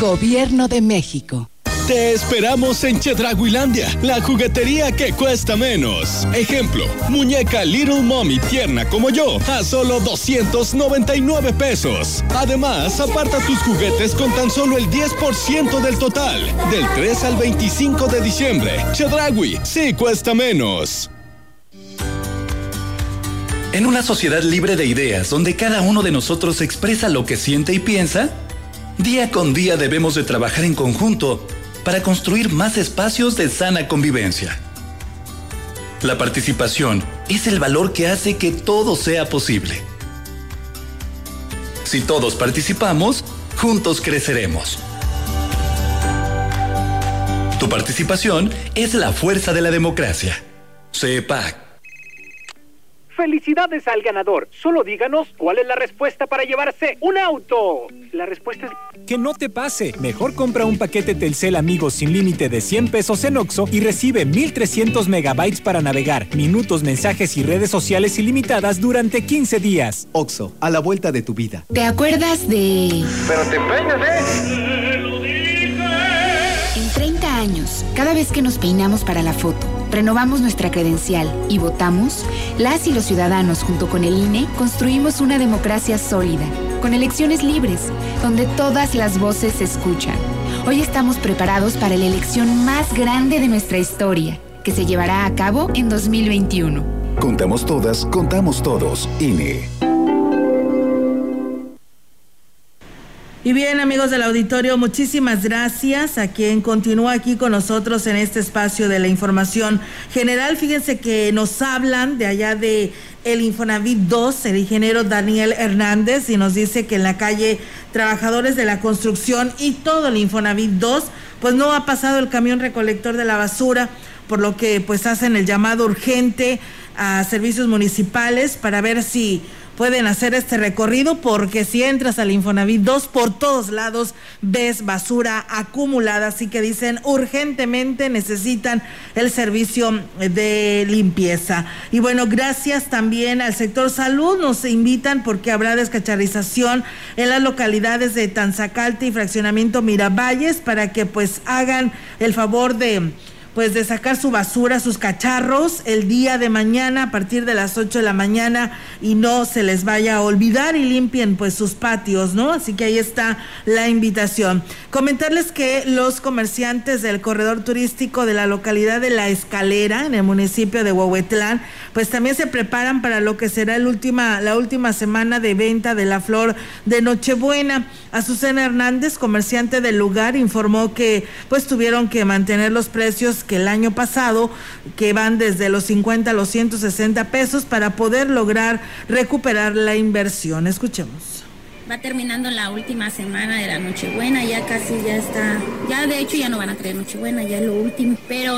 Gobierno de México. Te esperamos en Chedraguilandia, la juguetería que cuesta menos. Ejemplo, muñeca Little Mommy tierna como yo a solo $299. Además, aparta tus juguetes con tan solo el 10% del total. Del 3 al 25 de diciembre. Chedragui, sí cuesta menos. En una sociedad libre de ideas, donde cada uno de nosotros expresa lo que siente y piensa, día con día debemos de trabajar en conjunto para construir más espacios de sana convivencia. La participación es el valor que hace que todo sea posible. Si todos participamos, juntos creceremos. Tu participación es la fuerza de la democracia. CEPAC. ¡Felicidades al ganador! Solo díganos cuál es la respuesta para llevarse un auto. La respuesta es... ¡Que no te pase! Mejor compra un paquete Telcel Amigos sin límite de $100 en Oxxo y recibe 1,300 megabytes para navegar, minutos, mensajes y redes sociales ilimitadas durante 15 días. Oxxo, a la vuelta de tu vida. ¿Te acuerdas de...? ¡Pero te peinas, En 30 años, cada vez que nos peinamos para la foto, renovamos nuestra credencial y votamos, las y los ciudadanos junto con el INE construimos una democracia sólida, con elecciones libres, donde todas las voces se escuchan. Hoy estamos preparados para la elección más grande de nuestra historia, que se llevará a cabo en 2021. Contamos todas, contamos todos, INE. Y bien, amigos del auditorio, muchísimas gracias a quien continúa aquí con nosotros en este espacio de la información general. Fíjense que nos hablan de allá de el Infonavit 2, el ingeniero Daniel Hernández, y nos dice que en la calle Trabajadores de la Construcción y todo el Infonavit 2, pues no ha pasado el camión recolector de la basura, por lo que pues hacen el llamado urgente a servicios municipales para ver si pueden hacer este recorrido, porque si entras al Infonavit 2, por todos lados ves basura acumulada, así que dicen urgentemente necesitan el servicio de limpieza. Y bueno, gracias también al sector salud, nos invitan porque habrá descacharización en las localidades de Tanzacalte y Fraccionamiento Miravalles, para que pues hagan el favor de pues de sacar su basura, sus cacharros el día de mañana a partir de las 8 de la mañana y no se les vaya a olvidar, y limpien pues sus patios, ¿no? Así que ahí está la invitación. Comentarles que los comerciantes del corredor turístico de la localidad de La Escalera, en el municipio de Huehuetlán, pues también se preparan para lo que será la última semana de venta de la flor de Nochebuena. Susana Hernández, comerciante del lugar, informó que pues tuvieron que mantener los precios que el año pasado, que van desde los 50 a los 160 pesos para poder lograr recuperar la inversión. Escuchemos. Va terminando la última semana de la Nochebuena, ya casi ya está, ya de hecho ya no van a traer Nochebuena, ya es lo último, pero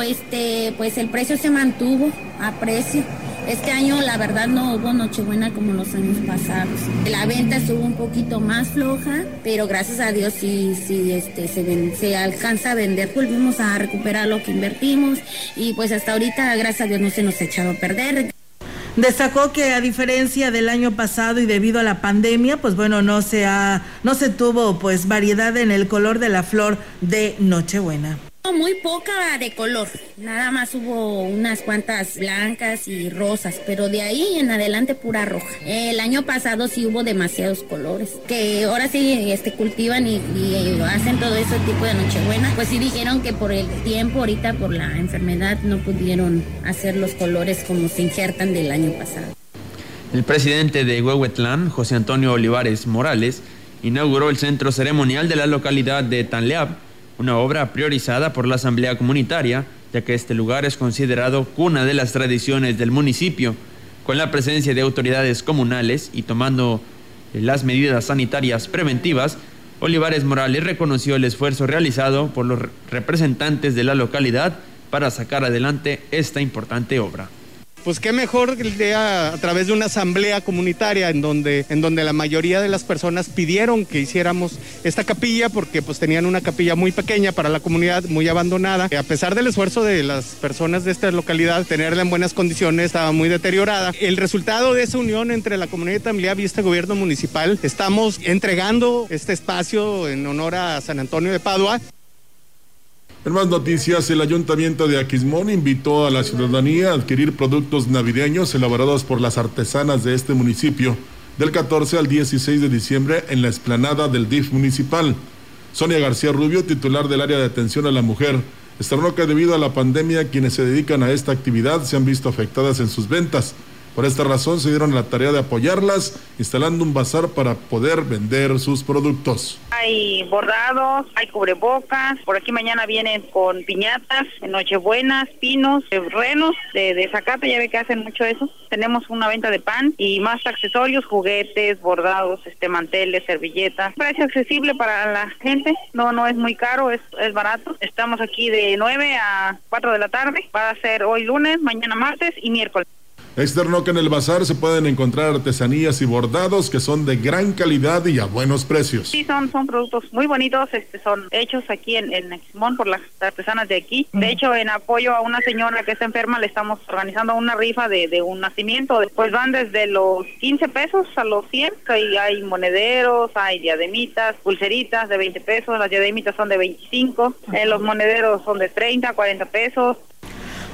pues el precio se mantuvo a precio. Este año la verdad no hubo Nochebuena como los años pasados. La venta estuvo un poquito más floja, pero gracias a Dios se alcanza a vender. Volvimos a recuperar lo que invertimos y pues hasta ahorita gracias a Dios no se nos ha echado a perder. Destacó que a diferencia del año pasado y debido a la pandemia, pues bueno, no se tuvo pues variedad en el color de la flor de Nochebuena. Muy poca de color, nada más hubo unas cuantas blancas y rosas, pero de ahí en adelante pura roja. El año pasado sí hubo demasiados colores, que ahora sí cultivan y hacen todo ese tipo de Nochebuena. Pues sí dijeron que por el tiempo ahorita, por la enfermedad, no pudieron hacer los colores como se injertan del año pasado. El presidente de Huehuetlán, José Antonio Olivares Morales, inauguró el centro ceremonial de la localidad de Tanleab, una obra priorizada por la Asamblea Comunitaria, ya que este lugar es considerado cuna de las tradiciones del municipio. Con la presencia de autoridades comunales y tomando las medidas sanitarias preventivas, Olivares Morales reconoció el esfuerzo realizado por los representantes de la localidad para sacar adelante esta importante obra. Pues qué mejor que a través de una asamblea comunitaria en donde la mayoría de las personas pidieron que hiciéramos esta capilla, porque pues tenían una capilla muy pequeña para la comunidad, muy abandonada. A pesar del esfuerzo de las personas de esta localidad, tenerla en buenas condiciones, estaba muy deteriorada. El resultado de esa unión entre la comunidad de Tanleab y este gobierno municipal, estamos entregando este espacio en honor a San Antonio de Padua. En más noticias, el Ayuntamiento de Aquismón invitó a la ciudadanía a adquirir productos navideños elaborados por las artesanas de este municipio del 14 al 16 de diciembre en la explanada del DIF municipal. Sonia García Rubio, titular del área de atención a la mujer, externó que debido a la pandemia quienes se dedican a esta actividad se han visto afectadas en sus ventas. Por esta razón se dieron la tarea de apoyarlas, instalando un bazar para poder vender sus productos. Hay bordados, hay cubrebocas, por aquí mañana vienen con piñatas, nochebuenas, pinos, renos, de zacate, ya ve que hacen mucho eso. Tenemos una venta de pan y más accesorios, juguetes, bordados, manteles, servilletas. Precio accesible para la gente, no es muy caro, es barato. Estamos aquí de 9 a 4 de la tarde, va a ser hoy lunes, mañana martes y miércoles. Externó que en el bazar se pueden encontrar artesanías y bordados que son de gran calidad y a buenos precios. Sí, son productos muy bonitos, son hechos aquí en Aquismón por las artesanas de aquí. De hecho, en apoyo a una señora que está enferma, le estamos organizando una rifa de un nacimiento. Pues van desde los 15 pesos a los 100. Ahí hay monederos, hay diademitas, pulseritas de 20 pesos, las diademitas son de 25, los monederos son de 30, 40 pesos.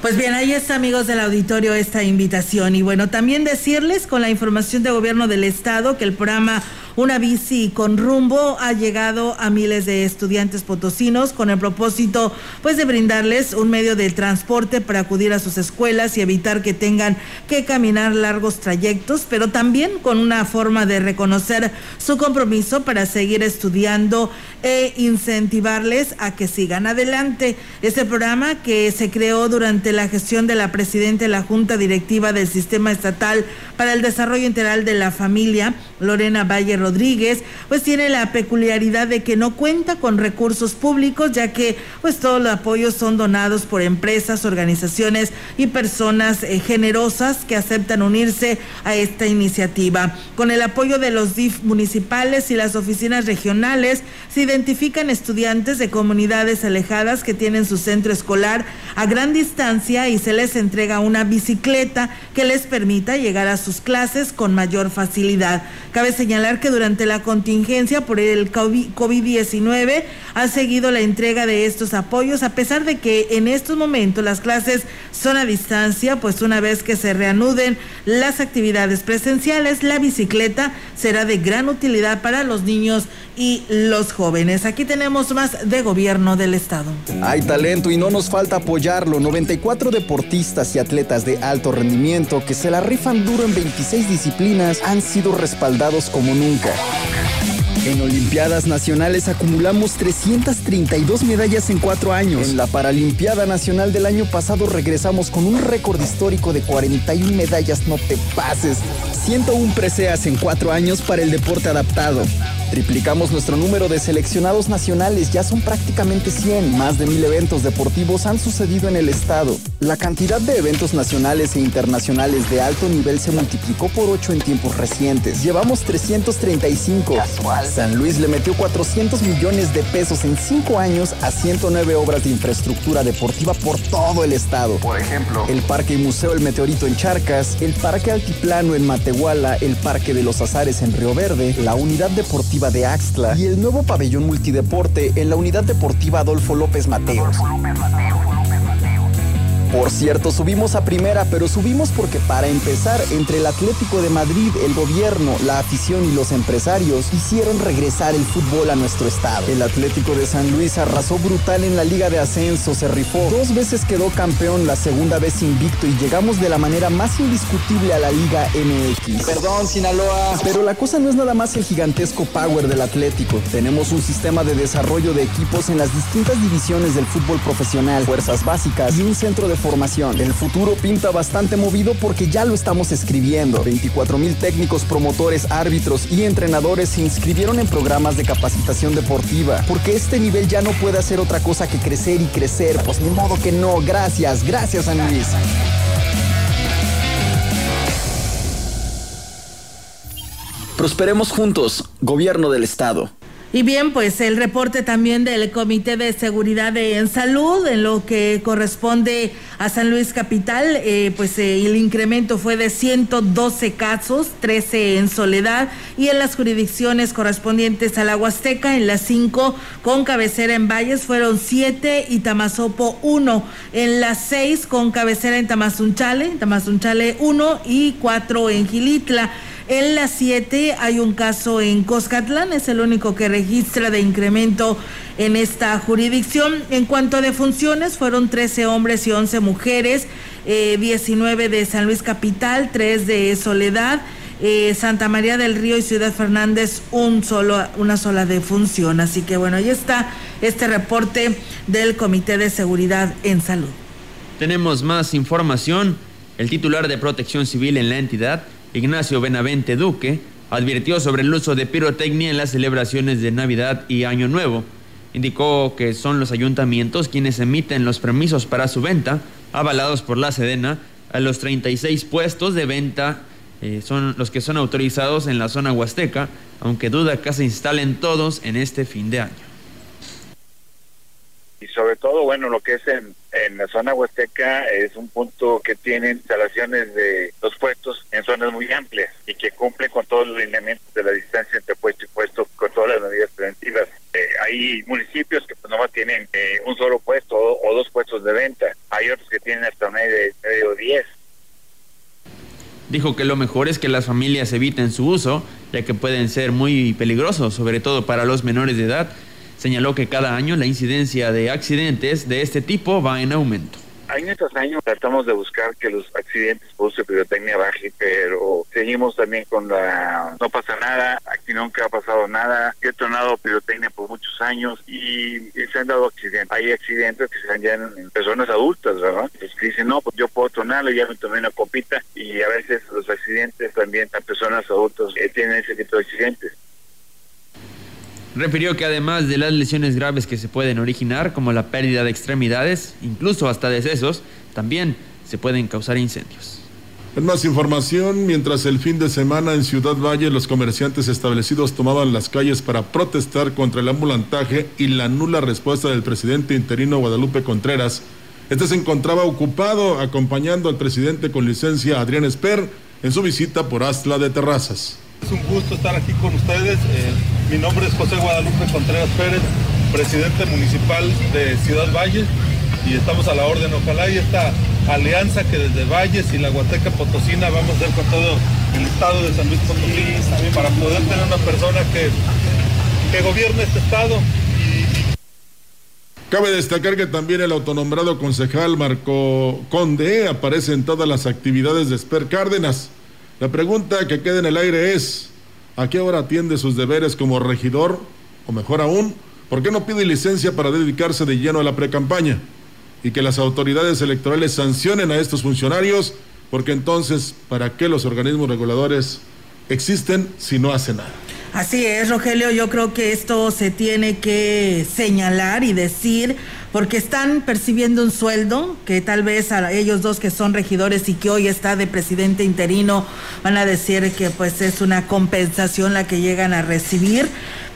Pues bien, ahí está, amigos del auditorio, esta invitación. Y bueno, también decirles, con la información de gobierno del estado, que el programa Una Bici con Rumbo ha llegado a miles de estudiantes potosinos con el propósito pues de brindarles un medio de transporte para acudir a sus escuelas y evitar que tengan que caminar largos trayectos, pero también con una forma de reconocer su compromiso para seguir estudiando e incentivarles a que sigan adelante. Este programa, que se creó durante la gestión de la presidenta de la Junta Directiva del Sistema Estatal para el Desarrollo Integral de la Familia, Lorena Valle Rodríguez, pues tiene la peculiaridad de que no cuenta con recursos públicos, ya que pues todos los apoyos son donados por empresas, organizaciones y personas generosas que aceptan unirse a esta iniciativa. Con el apoyo de los DIF municipales y las oficinas regionales, se identifican estudiantes de comunidades alejadas que tienen su centro escolar a gran distancia y se les entrega una bicicleta que les permita llegar a sus clases con mayor facilidad. Cabe señalar que durante la contingencia por el COVID-19 ha seguido la entrega de estos apoyos, a pesar de que en estos momentos las clases son a distancia, pues una vez que se reanuden las actividades presenciales, la bicicleta será de gran utilidad para los niños y los jóvenes. Aquí tenemos más de gobierno del estado. Hay talento y no nos falta apoyarlo. 94 deportistas y atletas de alto rendimiento que se la rifan duro en 26 disciplinas han sido respaldados como nunca. En Olimpiadas Nacionales acumulamos 332 medallas en 4 años. En la Paralimpiada Nacional del año pasado regresamos con un récord histórico de 41 medallas, no te pases. 101 preseas en 4 años para el deporte adaptado. Triplicamos nuestro número de seleccionados nacionales, ya son prácticamente 100. Más de 1000 eventos deportivos han sucedido en el estado. La cantidad de eventos nacionales e internacionales de alto nivel se multiplicó por 8 en tiempos recientes. Llevamos 335. Casual. San Luis le metió 400 millones de pesos en 5 años a 109 obras de infraestructura deportiva por todo el estado. Por ejemplo, el Parque y Museo El Meteorito en Charcas, el Parque Altiplano en Matehuala, el Parque de los Azares en Río Verde, la Unidad Deportiva de Axtla y el nuevo pabellón multideporte en la Unidad Deportiva Adolfo López Mateos. Por cierto, subimos a primera, pero subimos porque para empezar, entre el Atlético de Madrid, el gobierno, la afición y los empresarios hicieron regresar el fútbol a nuestro estado. El Atlético de San Luis arrasó brutal en la Liga de Ascenso, se rifó. 2 veces quedó campeón, la segunda vez invicto y llegamos de la manera más indiscutible a la Liga MX. Perdón, Sinaloa. Pero la cosa no es nada más el gigantesco power del Atlético. Tenemos un sistema de desarrollo de equipos en las distintas divisiones del fútbol profesional, fuerzas básicas y un centro de formación. El futuro pinta bastante movido porque ya lo estamos escribiendo. 24,000 técnicos, promotores, árbitros y entrenadores se inscribieron en programas de capacitación deportiva, porque este nivel ya no puede hacer otra cosa que crecer y crecer. Pues ni modo que no. Gracias, gracias San Luis. Prosperemos juntos, gobierno del estado. Y bien, pues el reporte también del Comité de Seguridad en Salud, en lo que corresponde a San Luis Capital, el incremento fue de 112 casos, 13 en Soledad, y en las jurisdicciones correspondientes a la Huasteca, en las 5 con cabecera en Valles fueron 7 y Tamazopo 1, en las 6 con cabecera en Tamazunchale 1 y 4 en Xilitla. En las 7 hay un caso en Coscatlán, es el único que registra de incremento en esta jurisdicción. En cuanto a defunciones, fueron 13 hombres y 11 mujeres, 19 de San Luis Capital, 3 de Soledad, Santa María del Río y Ciudad Fernández, una sola defunción. Así que bueno, ahí está este reporte del Comité de Seguridad en Salud. Tenemos más información. El titular de Protección Civil en la entidad, Ignacio Benavente Duque, advirtió sobre el uso de pirotecnia en las celebraciones de Navidad y Año Nuevo. Indicó que son los ayuntamientos quienes emiten los permisos para su venta, avalados por la Sedena. A los 36 puestos de venta son los que son autorizados en la zona huasteca, aunque duda que se instalen todos en este fin de año. Y sobre todo, bueno, lo que es en la zona huasteca es un punto que tiene instalaciones de los puestos en zonas muy amplias y que cumple con todos los lineamientos de la distancia entre puesto y puesto, con todas las medidas preventivas. Hay municipios que pues nomás tienen un solo puesto o 2 puestos de venta, hay otros que tienen hasta medio o 10. Dijo que lo mejor es que las familias eviten su uso, ya que pueden ser muy peligrosos, sobre todo para los menores de edad. Señaló que cada año la incidencia de accidentes de este tipo va en aumento. Año tras año tratamos de buscar que los accidentes por uso de pirotecnia bajen, pero seguimos también con la no pasa nada, aquí nunca ha pasado nada. He tronado pirotecnia por muchos años y se han dado accidentes. Hay accidentes que se dan ya en personas adultas, ¿verdad? Pues que dicen, no, pues yo puedo tronarlo, ya me tomé una copita. Y a veces los accidentes también a personas adultas tienen ese tipo de accidentes. Refirió que además de las lesiones graves que se pueden originar, como la pérdida de extremidades, incluso hasta decesos, también se pueden causar incendios. En más información, mientras el fin de semana en Ciudad Valle los comerciantes establecidos tomaban las calles para protestar contra el ambulantaje y la nula respuesta del presidente interino Guadalupe Contreras, este se encontraba ocupado acompañando al presidente con licencia Adrián Esper en su visita por Axtla de Terrazas. Es un gusto estar aquí con ustedes. Mi nombre es José Guadalupe Contreras Pérez, presidente municipal de Ciudad Valles, y estamos a la orden. Ojalá y esta alianza que desde Valles y la Huasteca Potosina vamos a hacer con todo el estado de San Luis Potosí, para poder tener una persona que gobierne este estado. Cabe destacar que también el autonombrado concejal Marco Conde aparece en todas las actividades de Esper Cárdenas. La pregunta que queda en el aire es, ¿a qué hora atiende sus deberes como regidor? O mejor aún, ¿por qué no pide licencia para dedicarse de lleno a la precampaña? Y que las autoridades electorales sancionen a estos funcionarios, porque entonces, ¿para qué los organismos reguladores existen si no hacen nada? Así es, Rogelio, yo creo que esto se tiene que señalar y decir, porque están percibiendo un sueldo que tal vez a ellos dos que son regidores y que hoy está de presidente interino van a decir que pues es una compensación la que llegan a recibir,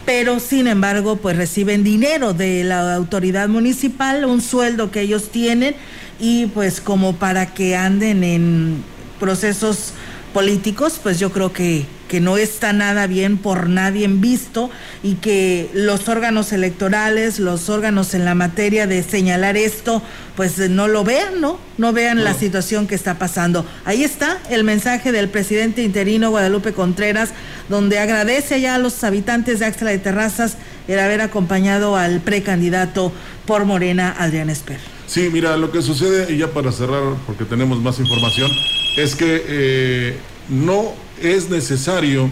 pero sin embargo pues reciben dinero de la autoridad municipal, un sueldo que ellos tienen y pues como para que anden en procesos políticos, pues yo creo que no está nada bien por nadie visto y que los órganos electorales, los órganos en la materia de señalar esto, pues no lo vean, ¿no? No vean la situación que está pasando. Ahí está el mensaje del presidente interino Guadalupe Contreras, donde agradece ya a los habitantes de Axtla de Terrazas el haber acompañado al precandidato por Morena, Adrián Esper. Sí, mira, lo que sucede, y ya para cerrar, porque tenemos más información, es que no es necesario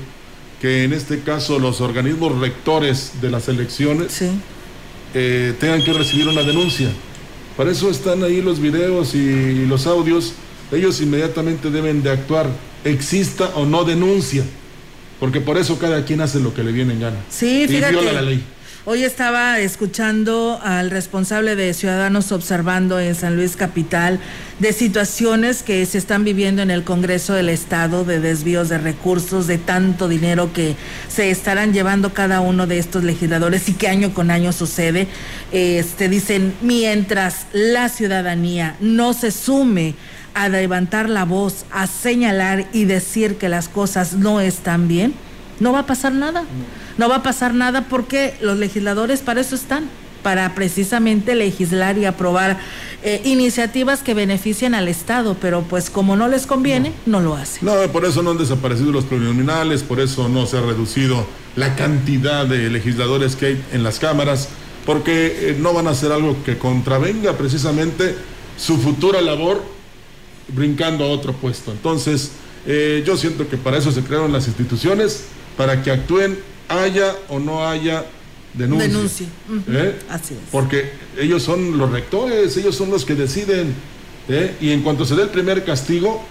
que en este caso los organismos rectores de las elecciones tengan que recibir una denuncia. Para eso están ahí los videos y los audios. Ellos inmediatamente deben de actuar, exista o no denuncia, porque por eso cada quien hace lo que le viene en gana. Sí, fíjate. Y viola la ley. Hoy estaba escuchando al responsable de Ciudadanos Observando en San Luis Capital de situaciones que se están viviendo en el Congreso del Estado, de desvíos de recursos, de tanto dinero que se estarán llevando cada uno de estos legisladores y que año con año sucede. Dicen, mientras la ciudadanía no se sume a levantar la voz, a señalar y decir que las cosas no están bien, no va a pasar nada. No va a pasar nada porque los legisladores para eso están, para precisamente legislar y aprobar iniciativas que beneficien al Estado, pero pues como no les conviene, no lo hacen. No, por eso no han desaparecido los plurinominales, por eso no se ha reducido la cantidad de legisladores que hay en las cámaras, porque no van a hacer algo que contravenga precisamente su futura labor brincando a otro puesto. Entonces, yo siento que para eso se crearon las instituciones, para que actúen, haya o no haya denuncia. Así es. Porque ellos son los rectores, ellos son los que deciden, y en cuanto se dé el primer castigo,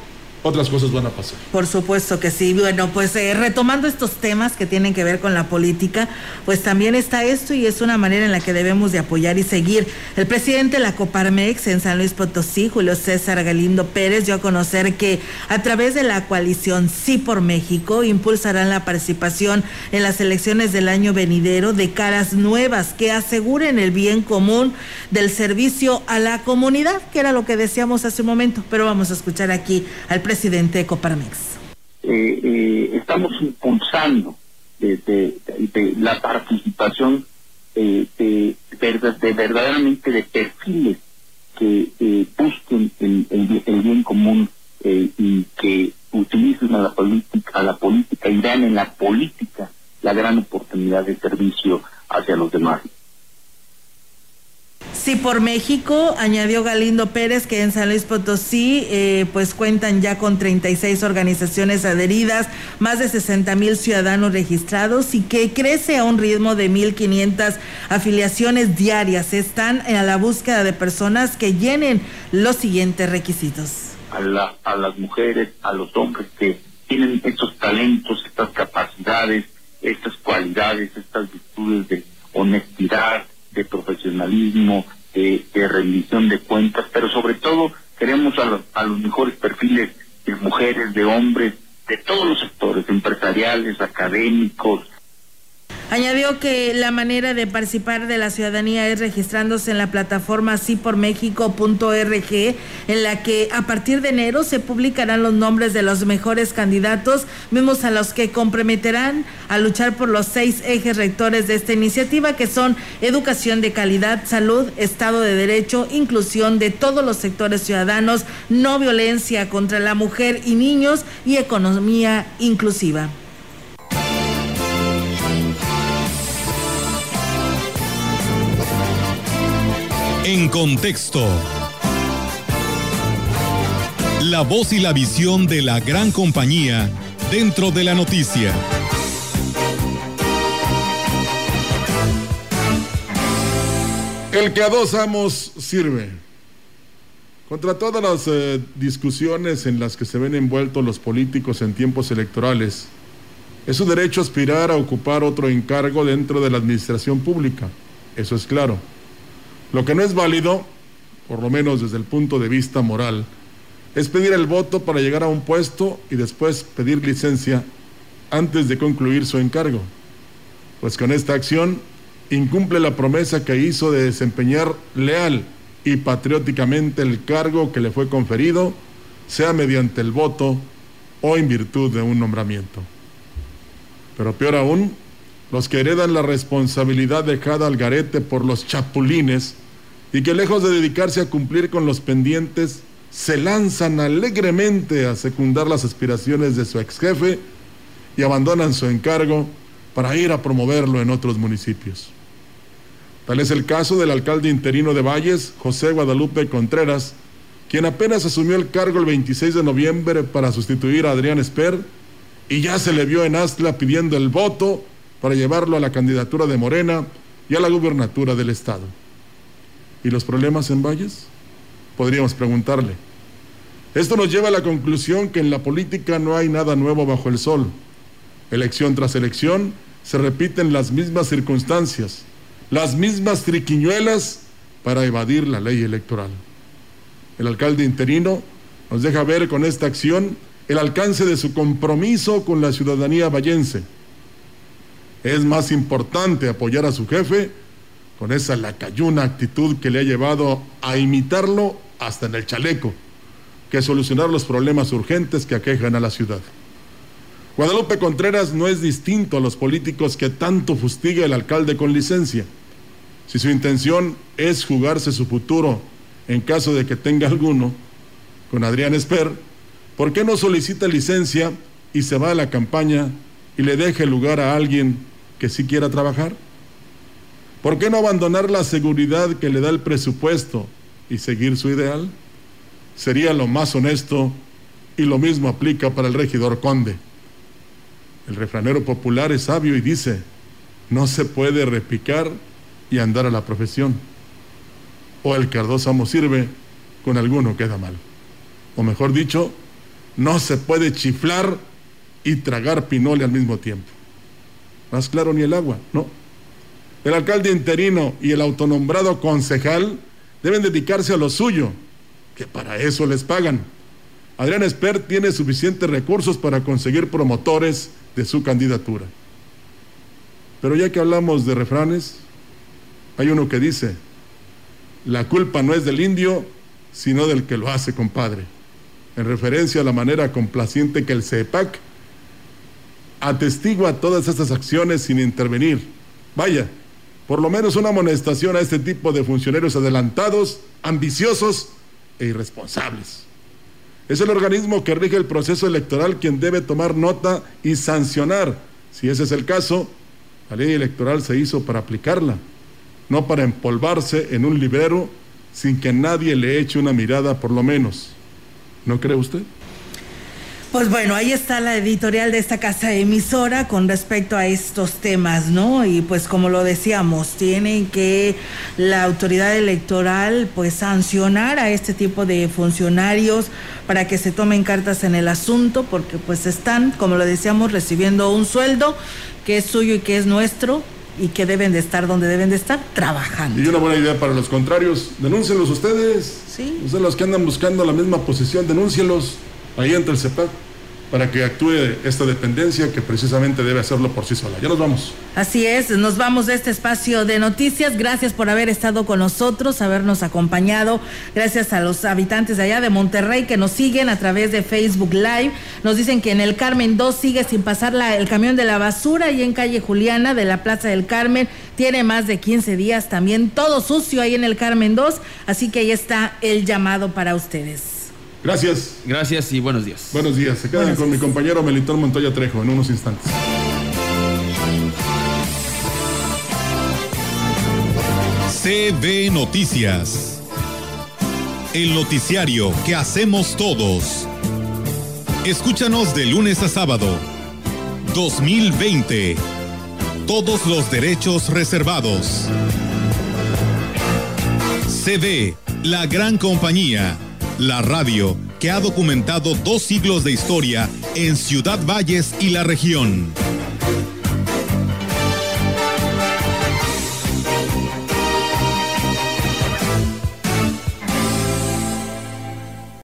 otras cosas van a pasar. Por supuesto que sí. Bueno, pues retomando estos temas que tienen que ver con la política, pues también está esto y es una manera en la que debemos de apoyar y seguir. El presidente de la Coparmex en San Luis Potosí, Julio César Galindo Pérez, dio a conocer que a través de la coalición Sí por México impulsarán la participación en las elecciones del año venidero de caras nuevas que aseguren el bien común del servicio a la comunidad, que era lo que decíamos hace un momento, pero vamos a escuchar aquí al presidente de Coparmex. Estamos impulsando de la participación de verdaderamente de perfiles que busquen el bien común y que utilicen a la política y vean en la política la gran oportunidad de servicio hacia los demás. Sí por México, añadió Galindo Pérez, que en San Luis Potosí pues cuentan ya con 36 organizaciones adheridas, más de 60,000 ciudadanos registrados y que crece a un ritmo de 1,500 afiliaciones diarias. Están a la búsqueda de personas que llenen los siguientes requisitos. A las mujeres, a los hombres que tienen estos talentos, estas capacidades, estas cualidades, estas virtudes de honestidad, de profesionalismo, de rendición de cuentas, pero sobre todo queremos a los mejores perfiles de mujeres, de hombres, de todos los sectores, empresariales, académicos. Añadió que la manera de participar de la ciudadanía es registrándose en la plataforma síporméxico.org, en la que a partir de enero se publicarán los nombres de los mejores candidatos, mismos a los que comprometerán a luchar por los 6 ejes rectores de esta iniciativa, que son educación de calidad, salud, Estado de Derecho, inclusión de todos los sectores ciudadanos, no violencia contra la mujer y niños y economía inclusiva. En contexto, la voz y la visión de la gran compañía dentro de la noticia. El que a dos amos sirve. Contra todas las discusiones en las que se ven envueltos los políticos en tiempos electorales, es su derecho aspirar a ocupar otro encargo dentro de la administración pública, eso es claro. Lo que no es válido, por lo menos desde el punto de vista moral, es pedir el voto para llegar a un puesto y después pedir licencia antes de concluir su encargo, pues con esta acción incumple la promesa que hizo de desempeñar leal y patrióticamente el cargo que le fue conferido, sea mediante el voto o en virtud de un nombramiento. Pero peor aún, los que heredan la responsabilidad dejada al garete por los chapulines y que lejos de dedicarse a cumplir con los pendientes, se lanzan alegremente a secundar las aspiraciones de su exjefe y abandonan su encargo para ir a promoverlo en otros municipios. Tal es el caso del alcalde interino de Valles, José Guadalupe Contreras, quien apenas asumió el cargo el 26 de noviembre para sustituir a Adrián Esper, y ya se le vio en Astla pidiendo el voto para llevarlo a la candidatura de Morena y a la gubernatura del estado. ¿Y los problemas en Valles? Podríamos preguntarle. Esto nos lleva a la conclusión que en la política no hay nada nuevo bajo el sol. Elección tras elección se repiten las mismas circunstancias, las mismas triquiñuelas para evadir la ley electoral. El alcalde interino nos deja ver con esta acción el alcance de su compromiso con la ciudadanía vallense. Es más importante apoyar a su jefe con esa lacayuna actitud que le ha llevado a imitarlo hasta en el chaleco, que solucionar los problemas urgentes que aquejan a la ciudad. Guadalupe Contreras no es distinto a los políticos que tanto fustiga el alcalde con licencia. Si su intención es jugarse su futuro en caso de que tenga alguno, con Adrián Esper, ¿por qué no solicita licencia y se va a la campaña y le deje lugar a alguien que sí quiera trabajar? ¿Por qué no abandonar la seguridad que le da el presupuesto y seguir su ideal? Sería lo más honesto, y lo mismo aplica para el regidor Conde. El refranero popular es sabio y dice: no se puede repicar y andar a la profesión. O el que a dos amos sirve, con alguno queda mal. O mejor dicho, no se puede chiflar y tragar pinole al mismo tiempo. Más claro ni el agua, ¿no? El alcalde interino y el autonombrado concejal deben dedicarse a lo suyo, que para eso les pagan. Adrián Esper tiene suficientes recursos para conseguir promotores de su candidatura. Pero ya que hablamos de refranes, hay uno que dice: la culpa no es del indio, sino del que lo hace, compadre, en referencia a la manera complaciente que el CEPAC atestigua todas estas acciones sin intervenir. Vaya, por lo menos una amonestación a este tipo de funcionarios adelantados, ambiciosos e irresponsables. Es el organismo que rige el proceso electoral quien debe tomar nota y sancionar. Si ese es el caso, la ley electoral se hizo para aplicarla, no para empolvarse en un librero sin que nadie le eche una mirada, por lo menos. ¿No cree usted? Pues bueno, ahí está la editorial de esta casa emisora con respecto a estos temas, ¿no? Y pues como lo decíamos, tienen que la autoridad electoral pues sancionar a este tipo de funcionarios para que se tomen cartas en el asunto, porque pues están, como lo decíamos, recibiendo un sueldo que es suyo y que es nuestro, y que deben de estar donde deben de estar, trabajando. Y una buena idea para los contrarios: denúncienlos ustedes. Sí. Ustedes los que andan buscando la misma posición, denúncienlos ahí entre el CEPAC. para que actúe esta dependencia que precisamente debe hacerlo por sí sola. Ya nos vamos. Así es, nos vamos de este espacio de noticias. Gracias por haber estado con nosotros, habernos acompañado. Gracias a los habitantes de allá de Monterrey que nos siguen a través de Facebook Live. Nos dicen que en el Carmen 2 sigue sin pasar el camión de la basura, y en calle Juliana de la Plaza del Carmen tiene más de 15 días también todo sucio ahí en el Carmen 2. Así que ahí está el llamado para ustedes. Gracias. Gracias y buenos días. Buenos días. Se quedan con mi compañero Melitón Montoya Trejo en unos instantes. CB Noticias. El noticiario que hacemos todos. Escúchanos de lunes a sábado. 2020. Todos los derechos reservados. CB, la gran compañía. La radio que ha documentado 2 siglos de historia en Ciudad Valles y la región.